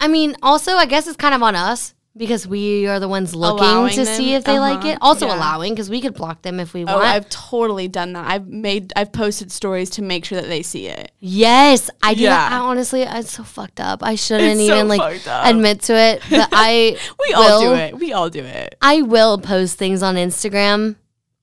I mean, also, I guess it's kind of on us, because we are the ones looking allowing to them. See if they uh-huh. like it. Also yeah. allowing, because we could block them if we oh, want. I've totally done that. I've made, I've posted stories to make sure that they see it. Yes, I do. Yeah. That. I honestly, I'm so fucked up. I shouldn't it's even so like admit to it. But I we will, all do it. We all do it. I will post things on Instagram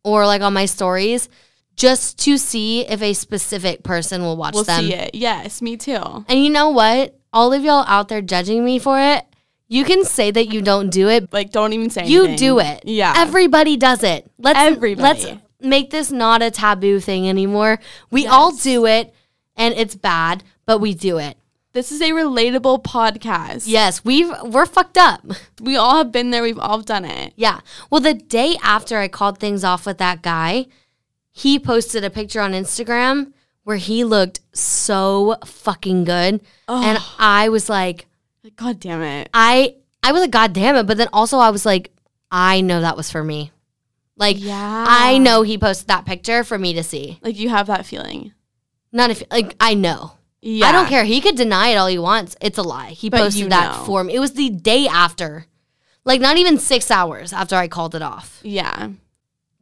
or like on my stories just to see if a specific person will watch we'll them. See it. Yes, me too. And you know what? All of y'all out there judging me for it. You can say that you don't do it. Like, don't even say anything. You do it. Yeah. Everybody does it. Let's, Everybody. Let's make this not a taboo thing anymore. We yes. all do it, and it's bad, but we do it. This is a relatable podcast. Yes, we've, we're fucked up. We all have been there. We've all done it. Yeah. Well, the day after I called things off with that guy, he posted a picture on Instagram where he looked so fucking good. Oh. And I was like, God damn it. I, I was like, God damn it. But then also I was like, I know that was for me. Like, yeah. I know he posted that picture for me to see. Like, you have that feeling. Not if, like, I know. Yeah. I don't care. He could deny it all he wants. It's a lie. He but posted that know. For me. It was the day after. Like, not even six hours after I called it off. Yeah.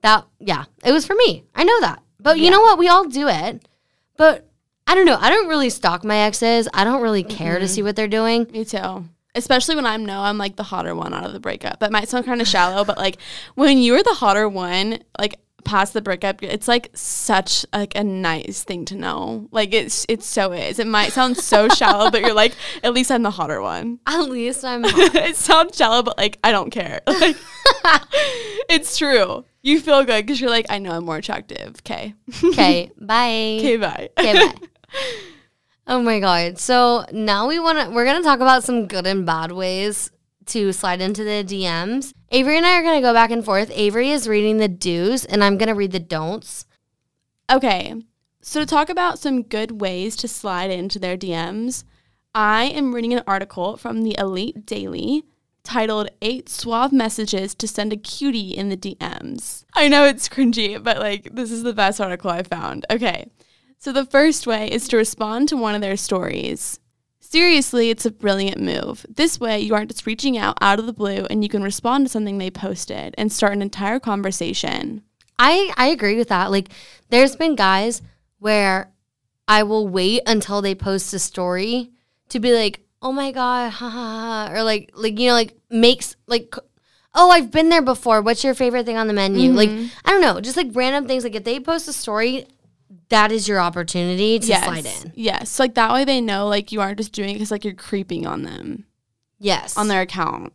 That, yeah. It was for me. I know that. But you yeah. know what? We all do it. But I don't know. I don't really stalk my exes. I don't really care mm-hmm. to see what they're doing. Me too. Especially when I'm no, I'm like the hotter one out of the breakup. That might sound kind of shallow, but like when you're the hotter one, like past the breakup, it's like such like a nice thing to know. Like it's it so is. It might sound so shallow, but you're like, at least I'm the hotter one. At least I'm hot. It sounds shallow, but like I don't care. Like it's true. You feel good because you're like, I know I'm more attractive. Okay. Okay. Bye. Okay. Bye. Okay. Bye. Oh my God. So now we want to, we're going to talk about some good and bad ways to slide into the D Ms. Avery and I are going to go back and forth. Avery is reading the do's and I'm going to read the don'ts. Okay. So to talk about some good ways to slide into their D Ms, I am reading an article from the Elite Daily titled Eight Suave Messages to Send a Cutie in the D Ms. I know it's cringy, but like this is the best article I found. Okay. So the first way is to respond to one of their stories. Seriously, it's a brilliant move. This way, you aren't just reaching out out of the blue and you can respond to something they posted and start an entire conversation. I, I agree with that. Like, there's been guys where I will wait until they post a story to be like, oh my God, ha ha ha. Or like, like you know, like makes, like, oh, I've been there before. What's your favorite thing on the menu? Mm-hmm. Like, I don't know, just like random things. Like if they post a story, that is your opportunity to yes. slide in. Yes. Like that way they know like you aren't just doing it because like you're creeping on them. Yes. On their account.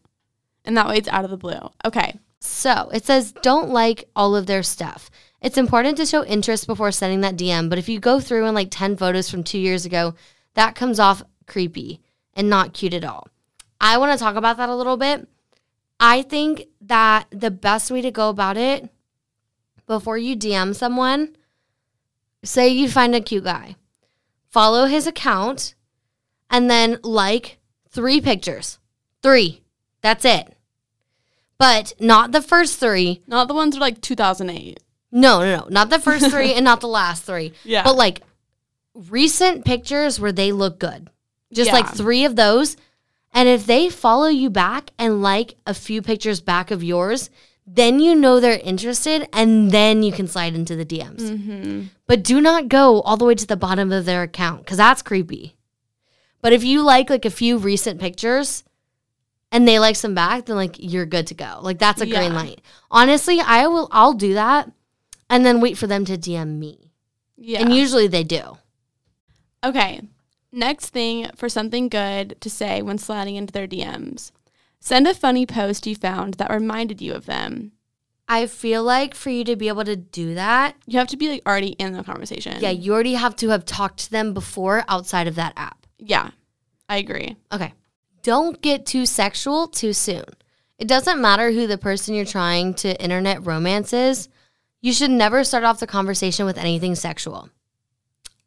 And that way it's out of the blue. Okay. So it says don't like all of their stuff. It's important to show interest before sending that D M, but if you go through and like ten photos from two years ago, that comes off creepy and not cute at all. I want to talk about that a little bit. I think that the best way to go about it before you D M someone, say you find a cute guy, follow his account, and then like three pictures. Three. That's it. But not the first three. Not the ones that are like two thousand eight. No, no, no. Not the first three and not the last three. Yeah. But like recent pictures where they look good. Just yeah. like three of those. And if they follow you back and like a few pictures back of yours, then you know they're interested and then you can slide into the D Ms. Mm-hmm. But do not go all the way to the bottom of their account because that's creepy. But if you like like a few recent pictures and they like some back, then like you're good to go. Like that's a yeah. green light. Honestly, I will I'll do that. And then wait for them to D M me. Yeah. And usually they do. Okay. Next thing for something good to say when sliding into their D Ms. Send a funny post you found that reminded you of them. I feel like for you to be able to do that, you have to be like already in the conversation. Yeah, you already have to have talked to them before outside of that app. Yeah, I agree. Okay. Don't get too sexual too soon. It doesn't matter who the person you're trying to internet romance is. You should never start off the conversation with anything sexual.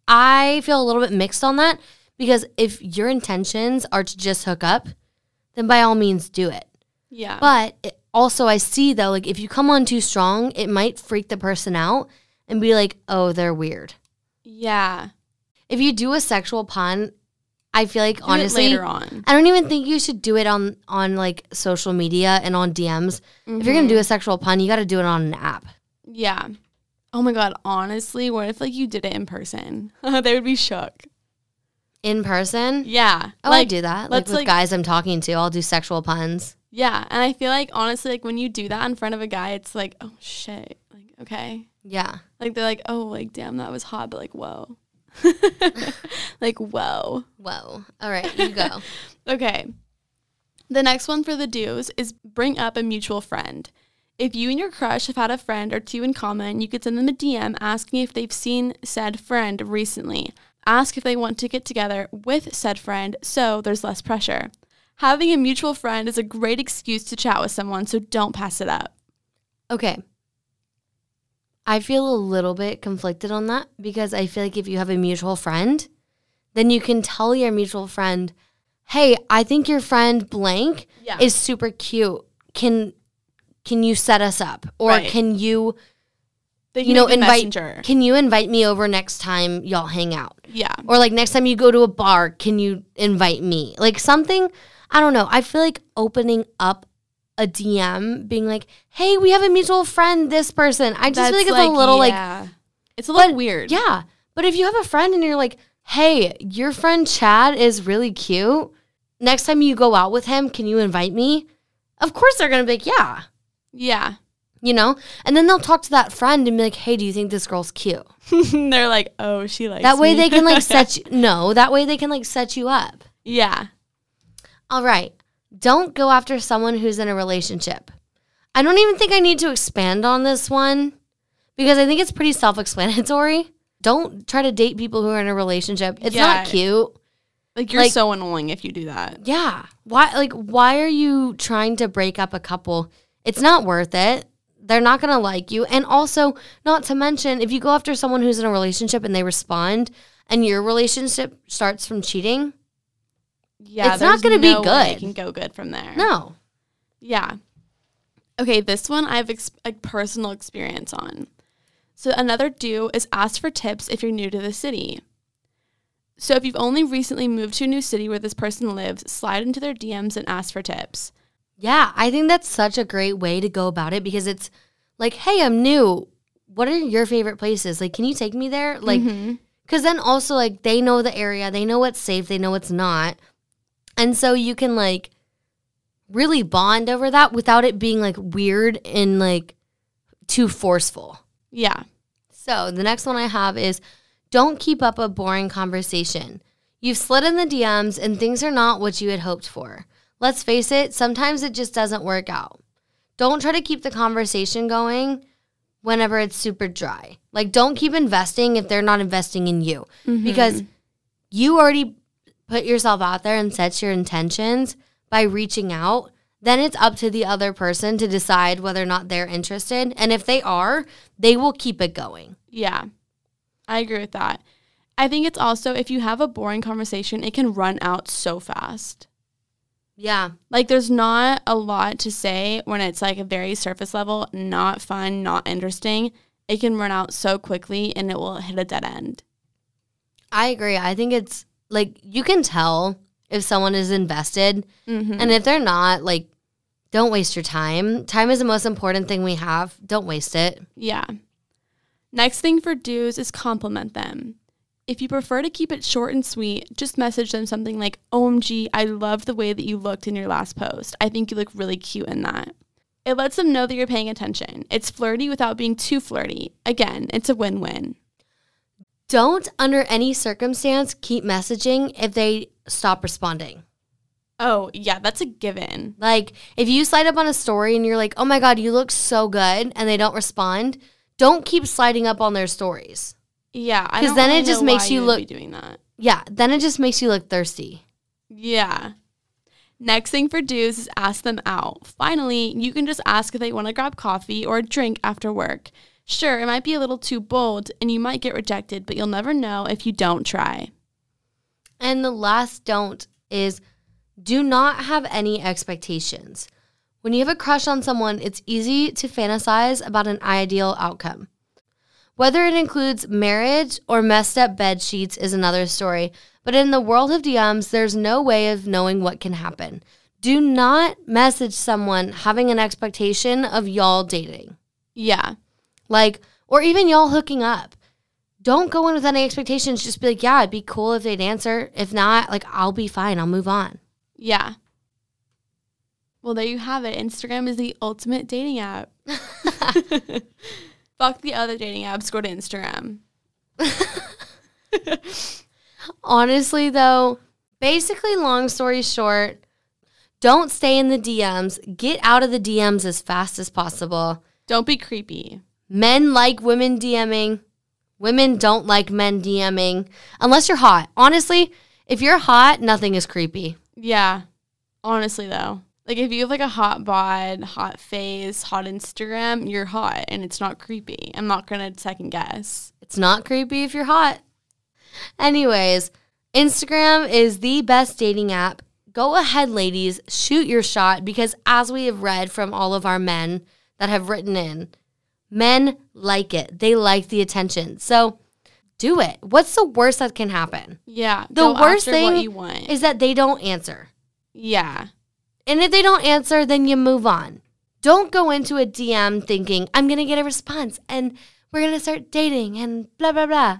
I feel a little bit mixed on that because if your intentions are to just hook up, then by all means do it. Yeah. But it also I see though, like if you come on too strong, it might freak the person out and be like, oh, they're weird. Yeah. If you do a sexual pun, I feel like do honestly, it later on. I don't even think you should do it on, on like social media and on D Ms. Mm-hmm. If you're going to do a sexual pun, you got to do it on an app. Yeah. Oh my God, honestly, what if like you did it in person? They would be shook. In person? Yeah. Oh, like, I do that. Like with like, guys I'm talking to, I'll do sexual puns. Yeah. And I feel like honestly, like when you do that in front of a guy, it's like, oh shit. Like, okay. Yeah. Like they're like, oh, like damn, that was hot, but like, whoa. Like, whoa. Whoa. All right, you go. Okay. The next one for the do's is bring up a mutual friend. If you and your crush have had a friend or two in common, you could send them a D M asking if they've seen said friend recently. Ask if they want to get together with said friend, so there's less pressure. Having a mutual friend is a great excuse to chat with someone, so don't pass it up. Okay. I feel a little bit conflicted on that because I feel like if you have a mutual friend, then you can tell your mutual friend, hey, I think your friend blank yeah. is super cute. Can... Can you set us up? Or right. can you, can you know, invite, messenger. Can you invite me over next time y'all hang out? Yeah. Or like next time you go to a bar, can you invite me? Like something, I don't know. I feel like opening up a D M being like, hey, we have a mutual friend, this person. I just That's feel like it's like, a little yeah. like. It's a little but, weird. Yeah. But if you have a friend and you're like, hey, your friend Chad is really cute. Next time you go out with him, can you invite me? Of course they're going to be like, yeah. Yeah. You know? And then they'll talk to that friend and be like, hey, do you think this girl's cute? They're like, oh, she likes That way me. They can like set you, no, that way they can like set you up. Yeah. All right. Don't go after someone who's in a relationship. I don't even think I need to expand on this one because I think it's pretty self-explanatory. Don't try to date people who are in a relationship. It's yeah. not cute. Like you're like, so annoying if you do that. Yeah. Why? Like why are you trying to break up a couple? It's not worth it. They're not going to like you. And also, not to mention, if you go after someone who's in a relationship and they respond and your relationship starts from cheating, yeah, it's not going to no be good. It can go good from there. No. Yeah. Okay, this one I have ex- a personal experience on. So another do is ask for tips if you're new to the city. So if you've only recently moved to a new city where this person lives, slide into their D Ms and ask for tips. Yeah, I think that's such a great way to go about it because it's like, hey, I'm new. What are your favorite places? Like, can you take me there? Like, because mm-hmm. then also, like, they know the area. They know what's safe. They know what's not. And so you can, like, really bond over that without it being, like, weird and, like, too forceful. Yeah. So the next one I have is don't keep up a boring conversation. You've slid in the D Ms and things are not what you had hoped for. Let's face it, sometimes it just doesn't work out. Don't try to keep the conversation going whenever it's super dry. Like, don't keep investing if they're not investing in you. Mm-hmm. Because you already put yourself out there and set your intentions by reaching out. Then it's up to the other person to decide whether or not they're interested. And if they are, they will keep it going. Yeah, I agree with that. I think it's also, if you have a boring conversation, it can run out so fast. Yeah. Like, there's not a lot to say when it's, like, a very surface level, not fun, not interesting. It can run out so quickly, and it will hit a dead end. I agree. I think it's, like, you can tell if someone is invested. Mm-hmm. And if they're not, like, don't waste your time. Time is the most important thing we have. Don't waste it. Yeah. Next thing for dudes is compliment them. If you prefer to keep it short and sweet, just message them something like, O M G, I love the way that you looked in your last post. I think you look really cute in that. It lets them know that you're paying attention. It's flirty without being too flirty. Again, it's a win-win. Don't, under any circumstance, keep messaging if they stop responding. Oh, yeah, that's a given. Like, if you slide up on a story and you're like, oh, my God, you look so good, and they don't respond, don't keep sliding up on their stories. Yeah, I don't really know why you would be doing that. Because then it just makes you look doing that. Yeah, then it just makes you look thirsty. Yeah. Next thing for dudes is ask them out. Finally, you can just ask if they want to grab coffee or a drink after work. Sure, it might be a little too bold, and you might get rejected, but you'll never know if you don't try. And the last don't is do not have any expectations. When you have a crush on someone, it's easy to fantasize about an ideal outcome. Whether it includes marriage or messed up bed sheets is another story, but in the world of D Ms, there's no way of knowing what can happen. Do not message someone having an expectation of y'all dating. Yeah. Like, or even y'all hooking up. Don't go in with any expectations. Just be like, yeah, it'd be cool if they'd answer. If not, like, I'll be fine. I'll move on. Yeah. Well, there you have it. Instagram is the ultimate dating app. Fuck the other dating apps, go to Instagram. Honestly, though, basically, long story short, don't stay in the D Ms. Get out of the D Ms as fast as possible. Don't be creepy. Men like women DMing. Women don't like men DMing. Unless you're hot. Honestly, if you're hot, nothing is creepy. Yeah. Honestly, though. Like, if you have, like, a hot bod, hot face, hot Instagram, you're hot, and it's not creepy. I'm not going to second guess. It's not creepy if you're hot. Anyways, Instagram is the best dating app. Go ahead, ladies. Shoot your shot, because as we have read from all of our men that have written in, men like it. They like the attention. So do it. What's the worst that can happen? Yeah. The worst thing is that they don't answer. Yeah. And if they don't answer, then you move on. Don't go into a D M thinking, I'm going to get a response and we're going to start dating and blah, blah, blah.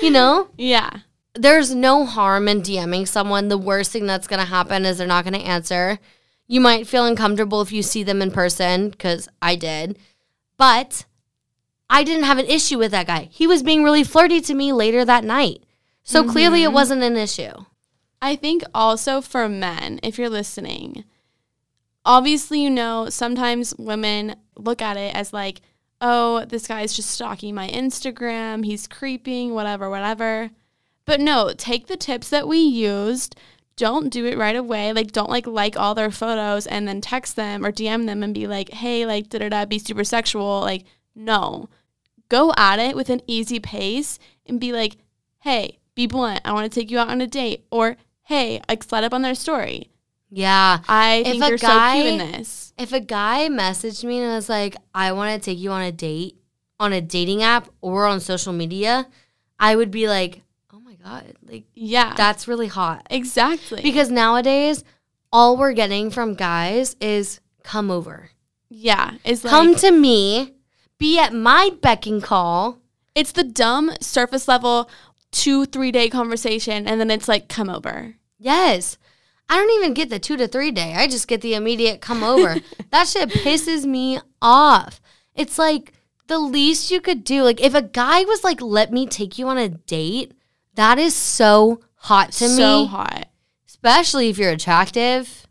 You know? Yeah. There's no harm in DMing someone. The worst thing that's going to happen is they're not going to answer. You might feel uncomfortable if you see them in person, because I did. But I didn't have an issue with that guy. He was being really flirty to me later that night. So mm-hmm. Clearly it wasn't an issue. I think also for men, if you're listening, obviously, you know, sometimes women look at it as like, oh, this guy's just stalking my Instagram. He's creeping, whatever, whatever. But no, take the tips that we used. Don't do it right away. Like, don't like like all their photos and then text them or D M them and be like, hey, like, da-da-da, be super sexual. Like, no. Go at it with an easy pace and be like, hey, be blunt. I want to take you out on a date. Or, hey, like, slide up on their story. Yeah. I think if you're guy, so cute in this. If a guy messaged me and I was like, I want to take you on a date, on a dating app or on social media, I would be like, oh, my God. Like, yeah, that's really hot. Exactly. Because nowadays, all we're getting from guys is come over. Yeah. It's like, come to me. Be at my beck and call. It's the dumb surface level two, three-day conversation, and then it's like, come over. Yes. I don't even get the two to three day. I just get the immediate come over. That shit pisses me off. It's like the least you could do. Like, if a guy was like, let me take you on a date, that is so hot to so me. So hot. Especially if you're attractive.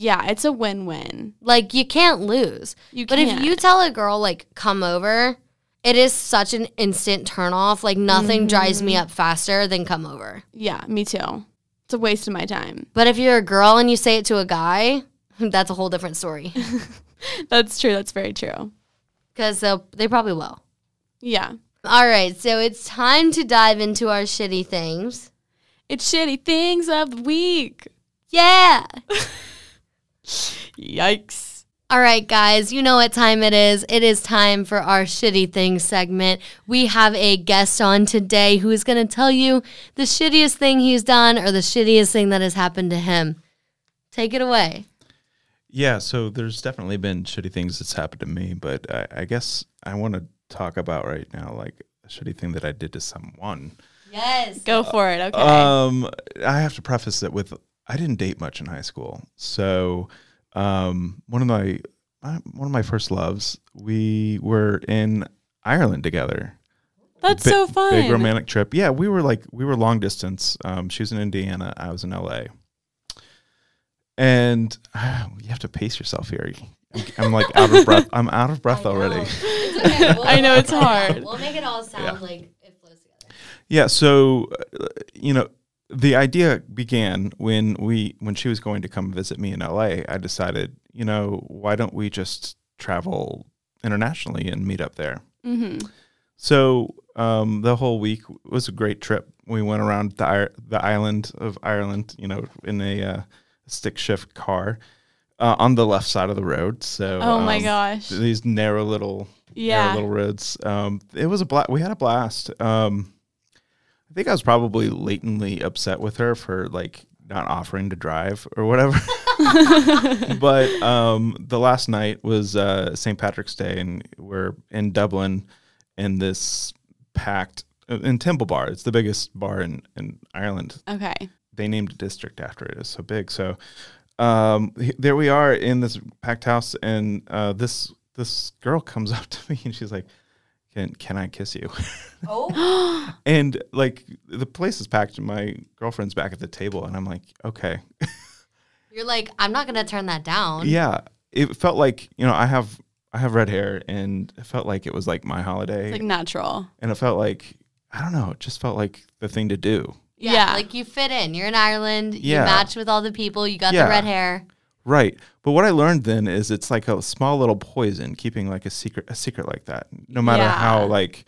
yeah, it's a win-win. Like, you can't lose. You can't. But if you tell a girl, like, come over, it is such an instant turn-off. Like, nothing mm-hmm. dries me up faster than come over. Yeah, me too. It's a waste of my time. But if you're a girl and you say it to a guy, that's a whole different story. That's true. That's very true. Because they probably will. Yeah. All right, so it's time to dive into our shitty things. It's shitty things of the week. Yeah. Yikes. All right, guys, you know what time it is. It is time for our shitty things segment. We have a guest on today who is going to tell you the shittiest thing he's done or the shittiest thing that has happened to him. Take it away. Yeah, so there's definitely been shitty things that's happened to me, but I, I guess I want to talk about right now, like, a shitty thing that I did to someone. Yes. Go for it. Okay. Um, I have to preface that with, I didn't date much in high school. So um, one of my, my one of my first loves, we were in Ireland together. That's B- so fun. Big romantic trip. Yeah, we were like, we were long distance. Um, she was in Indiana. I was in L A. And uh, you have to pace yourself here. I'm, I'm like out of breath. I'm out of breath I already. Know. It's okay. We'll I know it's hard. Out. We'll make it all sound yeah. like it flows together. Yeah. So, uh, you know, the idea began when we when she was going to come visit me in L A. I decided, you know, why don't we just travel internationally and meet up there? Mm-hmm. So um, the whole week was a great trip. We went around the the island of Ireland, you know, in a uh, stick shift car. Uh, on the left side of the road, so oh um, my gosh, these narrow little, yeah, narrow little roads. Um, it was a bla- we had a blast. Um, I think I was probably latently upset with her for like not offering to drive or whatever. But um, the last night was uh, Saint Patrick's Day, and we're in Dublin in this packed uh, in Temple Bar. It's the biggest bar in in Ireland. Okay, they named a district after it. It's so big, so. Um, there we are in this packed house, and uh, this this girl comes up to me, and she's like, "Can can I kiss you?" Oh, and like the place is packed, and my girlfriend's back at the table, and I'm like, "Okay." You're like, "I'm not gonna turn that down." Yeah, it felt like, you know, I have I have red hair, and it felt like it was like my holiday, it's like natural, and it felt like, I don't know, it just felt like the thing to do. Yeah, yeah, like you fit in. You're in Ireland. Yeah. You match with all the people. You got yeah. the red hair. Right. But what I learned then is it's like a small little poison, keeping like a secret a secret like that. No matter yeah. how like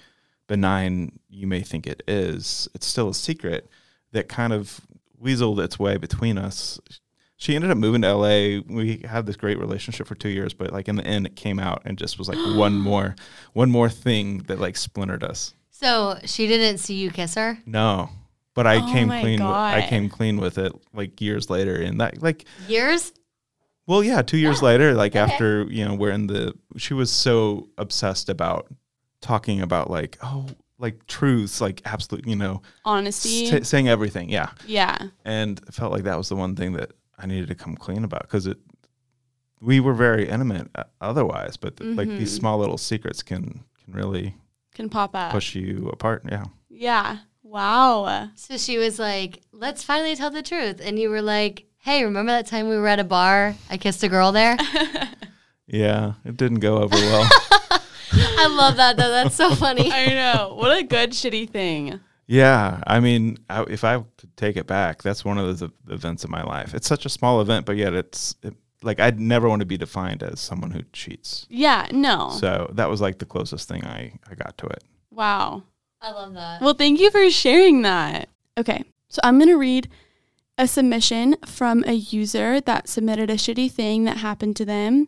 benign you may think it is, it's still a secret that kind of weaseled its way between us. She ended up moving to L A. We had this great relationship for two years, but like in the end it came out and just was like one more one more thing that like splintered us. So she didn't see you kiss her? No. But I oh came clean. With, I came clean with it like years later, and that like years. Well, yeah, two years yeah. later, like okay. after, you know, we're in the. She was so obsessed about talking about like oh like truths, like absolute, you know, honesty, st- saying everything. Yeah, yeah, and I felt like that was the one thing that I needed to come clean about, because it. We were very intimate otherwise, but th- mm-hmm. like these small little secrets can can really can pop up, push you apart. Yeah. Yeah. Wow. So she was like, let's finally tell the truth. And you were like, hey, remember that time we were at a bar? I kissed a girl there? Yeah, it didn't go over well. I love that, though. That's so funny. I know. What a good shitty thing. Yeah. I mean, I, if I could take it back, that's one of those ev- events in my life. It's such a small event, but yet it's it, like I'd never want to be defined as someone who cheats. Yeah, no. So that was like the closest thing I, I got to it. Wow. I love that. Well, thank you for sharing that. Okay, so I'm going to read a submission from a user that submitted a shitty thing that happened to them.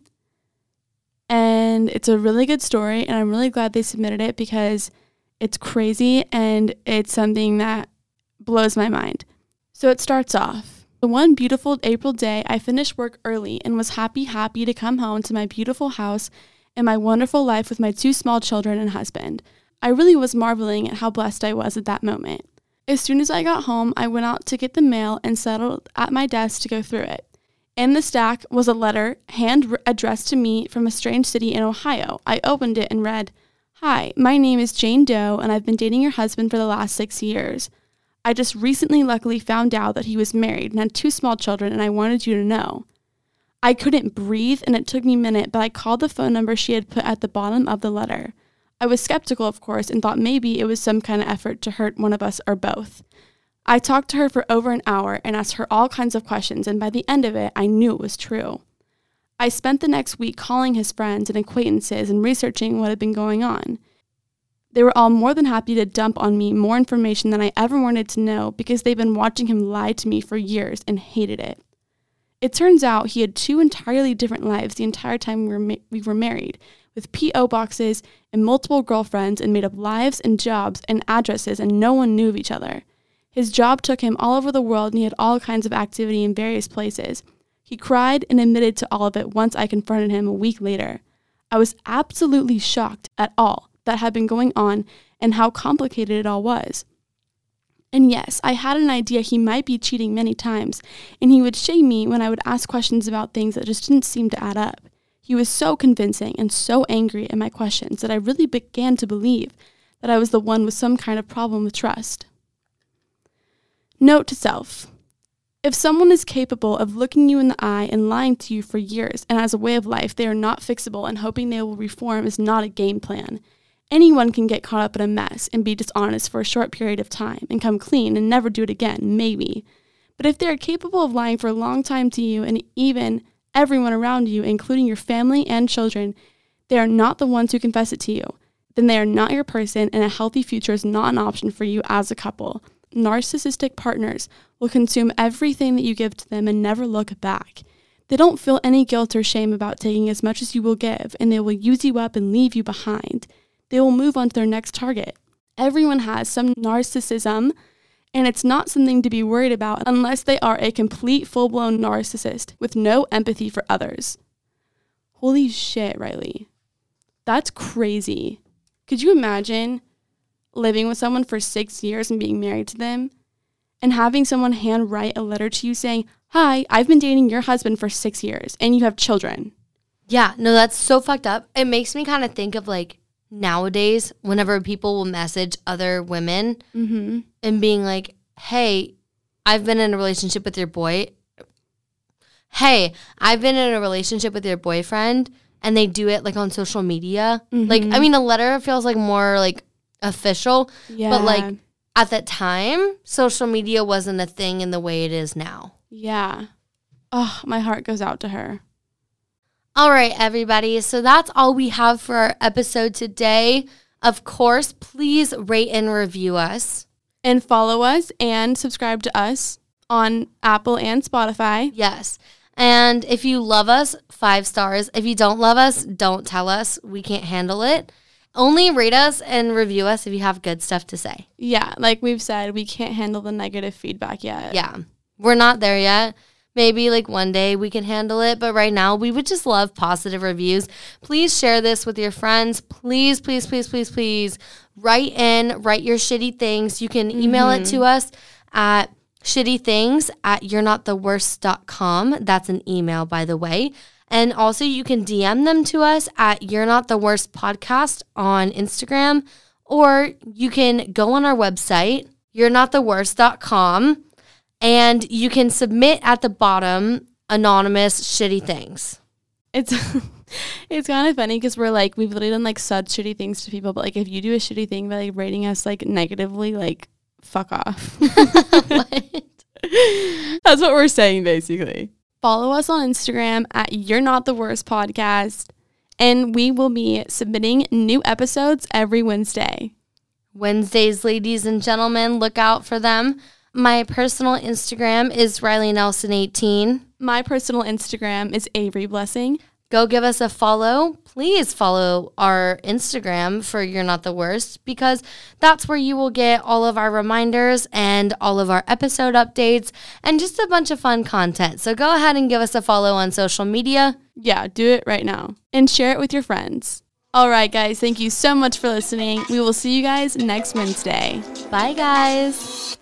And it's a really good story, and I'm really glad they submitted it because it's crazy and it's something that blows my mind. So it starts off. The one beautiful April day, I finished work early and was happy, happy to come home to my beautiful house and my wonderful life with my two small children and husband. I really was marveling at how blessed I was at that moment. As soon as I got home, I went out to get the mail and settled at my desk to go through it. In the stack was a letter, hand addressed to me from a strange city in Ohio. I opened it and read, "Hi, my name is Jane Doe, and I've been dating your husband for the last six years. I just recently luckily found out that he was married and had two small children, and I wanted you to know. I couldn't breathe, and it took me a minute, but I called the phone number she had put at the bottom of the letter. I was skeptical, of course, and thought maybe it was some kind of effort to hurt one of us or both. I talked to her for over an hour and asked her all kinds of questions, and by the end of it, I knew it was true. I spent the next week calling his friends and acquaintances and researching what had been going on. They were all more than happy to dump on me more information than I ever wanted to know because they've been watching him lie to me for years and hated it. It turns out he had two entirely different lives the entire time we were, ma- we were married, with P O boxes and multiple girlfriends, and made up lives and jobs and addresses, and no one knew of each other. His job took him all over the world, and he had all kinds of activity in various places. He cried and admitted to all of it once I confronted him a week later. I was absolutely shocked at all that had been going on and how complicated it all was. And yes, I had an idea he might be cheating many times, and he would shame me when I would ask questions about things that just didn't seem to add up. He was so convincing and so angry at my questions that I really began to believe that I was the one with some kind of problem with trust. Note to self. If someone is capable of looking you in the eye and lying to you for years, and as a way of life, they are not fixable, and hoping they will reform is not a game plan. Anyone can get caught up in a mess and be dishonest for a short period of time and come clean and never do it again, maybe. But if they are capable of lying for a long time to you and even everyone around you, including your family and children, they are not the ones who confess it to you. Then they are not your person, and a healthy future is not an option for you as a couple. Narcissistic partners will consume everything that you give to them and never look back. They don't feel any guilt or shame about taking as much as you will give, and they will use you up and leave you behind. They will move on to their next target. Everyone has some narcissism, and it's not something to be worried about unless they are a complete full-blown narcissist with no empathy for others. Holy shit, Riley. That's crazy. Could you imagine living with someone for six years and being married to them, and having someone hand write a letter to you saying, "Hi, I've been dating your husband for six years, and you have children"? Yeah, no, that's so fucked up. It makes me kind of think of, like, nowadays, whenever people will message other women mm-hmm. and being like, "Hey, I've been in a relationship with your boy. Hey, I've been in a relationship with your boyfriend," and they do it, like, on social media. Mm-hmm. Like, I mean, a letter feels like more, like, official, yeah. But like at that time, social media wasn't a thing in the way it is now. Yeah. Oh, my heart goes out to her. All right, everybody. So that's all we have for our episode today. Of course, please rate and review us, and follow us, and subscribe to us on Apple and Spotify. Yes. And if you love us, five stars. If you don't love us, don't tell us. We can't handle it. Only rate us and review us if you have good stuff to say. Yeah, like we've said, we can't handle the negative feedback yet. Yeah, we're not there yet. Maybe like one day we can handle it, but right now we would just love positive reviews. Please share this with your friends. Please, please, please, please, please write in, write your shitty things. You can email mm-hmm. it to us at shitty things at you're not the worst dot com. That's an email, by the way. And also, you can D M them to us at You're Not the Worst Podcast on Instagram, or you can go on our website, you're not the worst dot com, and you can submit at the bottom anonymous shitty things. It's it's kind of funny because we're like, we've literally done like such shitty things to people, but like if you do a shitty thing by like rating us like negatively, like fuck off. What? That's what we're saying basically. Follow us on Instagram at You're Not the Worst Podcast, and we will be submitting new episodes every Wednesday. Wednesdays, ladies and gentlemen, look out for them. My personal Instagram is Riley Nelson eighteen. My personal Instagram is Avery Blessing. Go give us a follow. Please follow our Instagram for You're Not the Worst, because that's where you will get all of our reminders and all of our episode updates and just a bunch of fun content. So go ahead and give us a follow on social media. Yeah, do it right now and share it with your friends. All right, guys. Thank you so much for listening. We will see you guys next Wednesday. Bye, guys.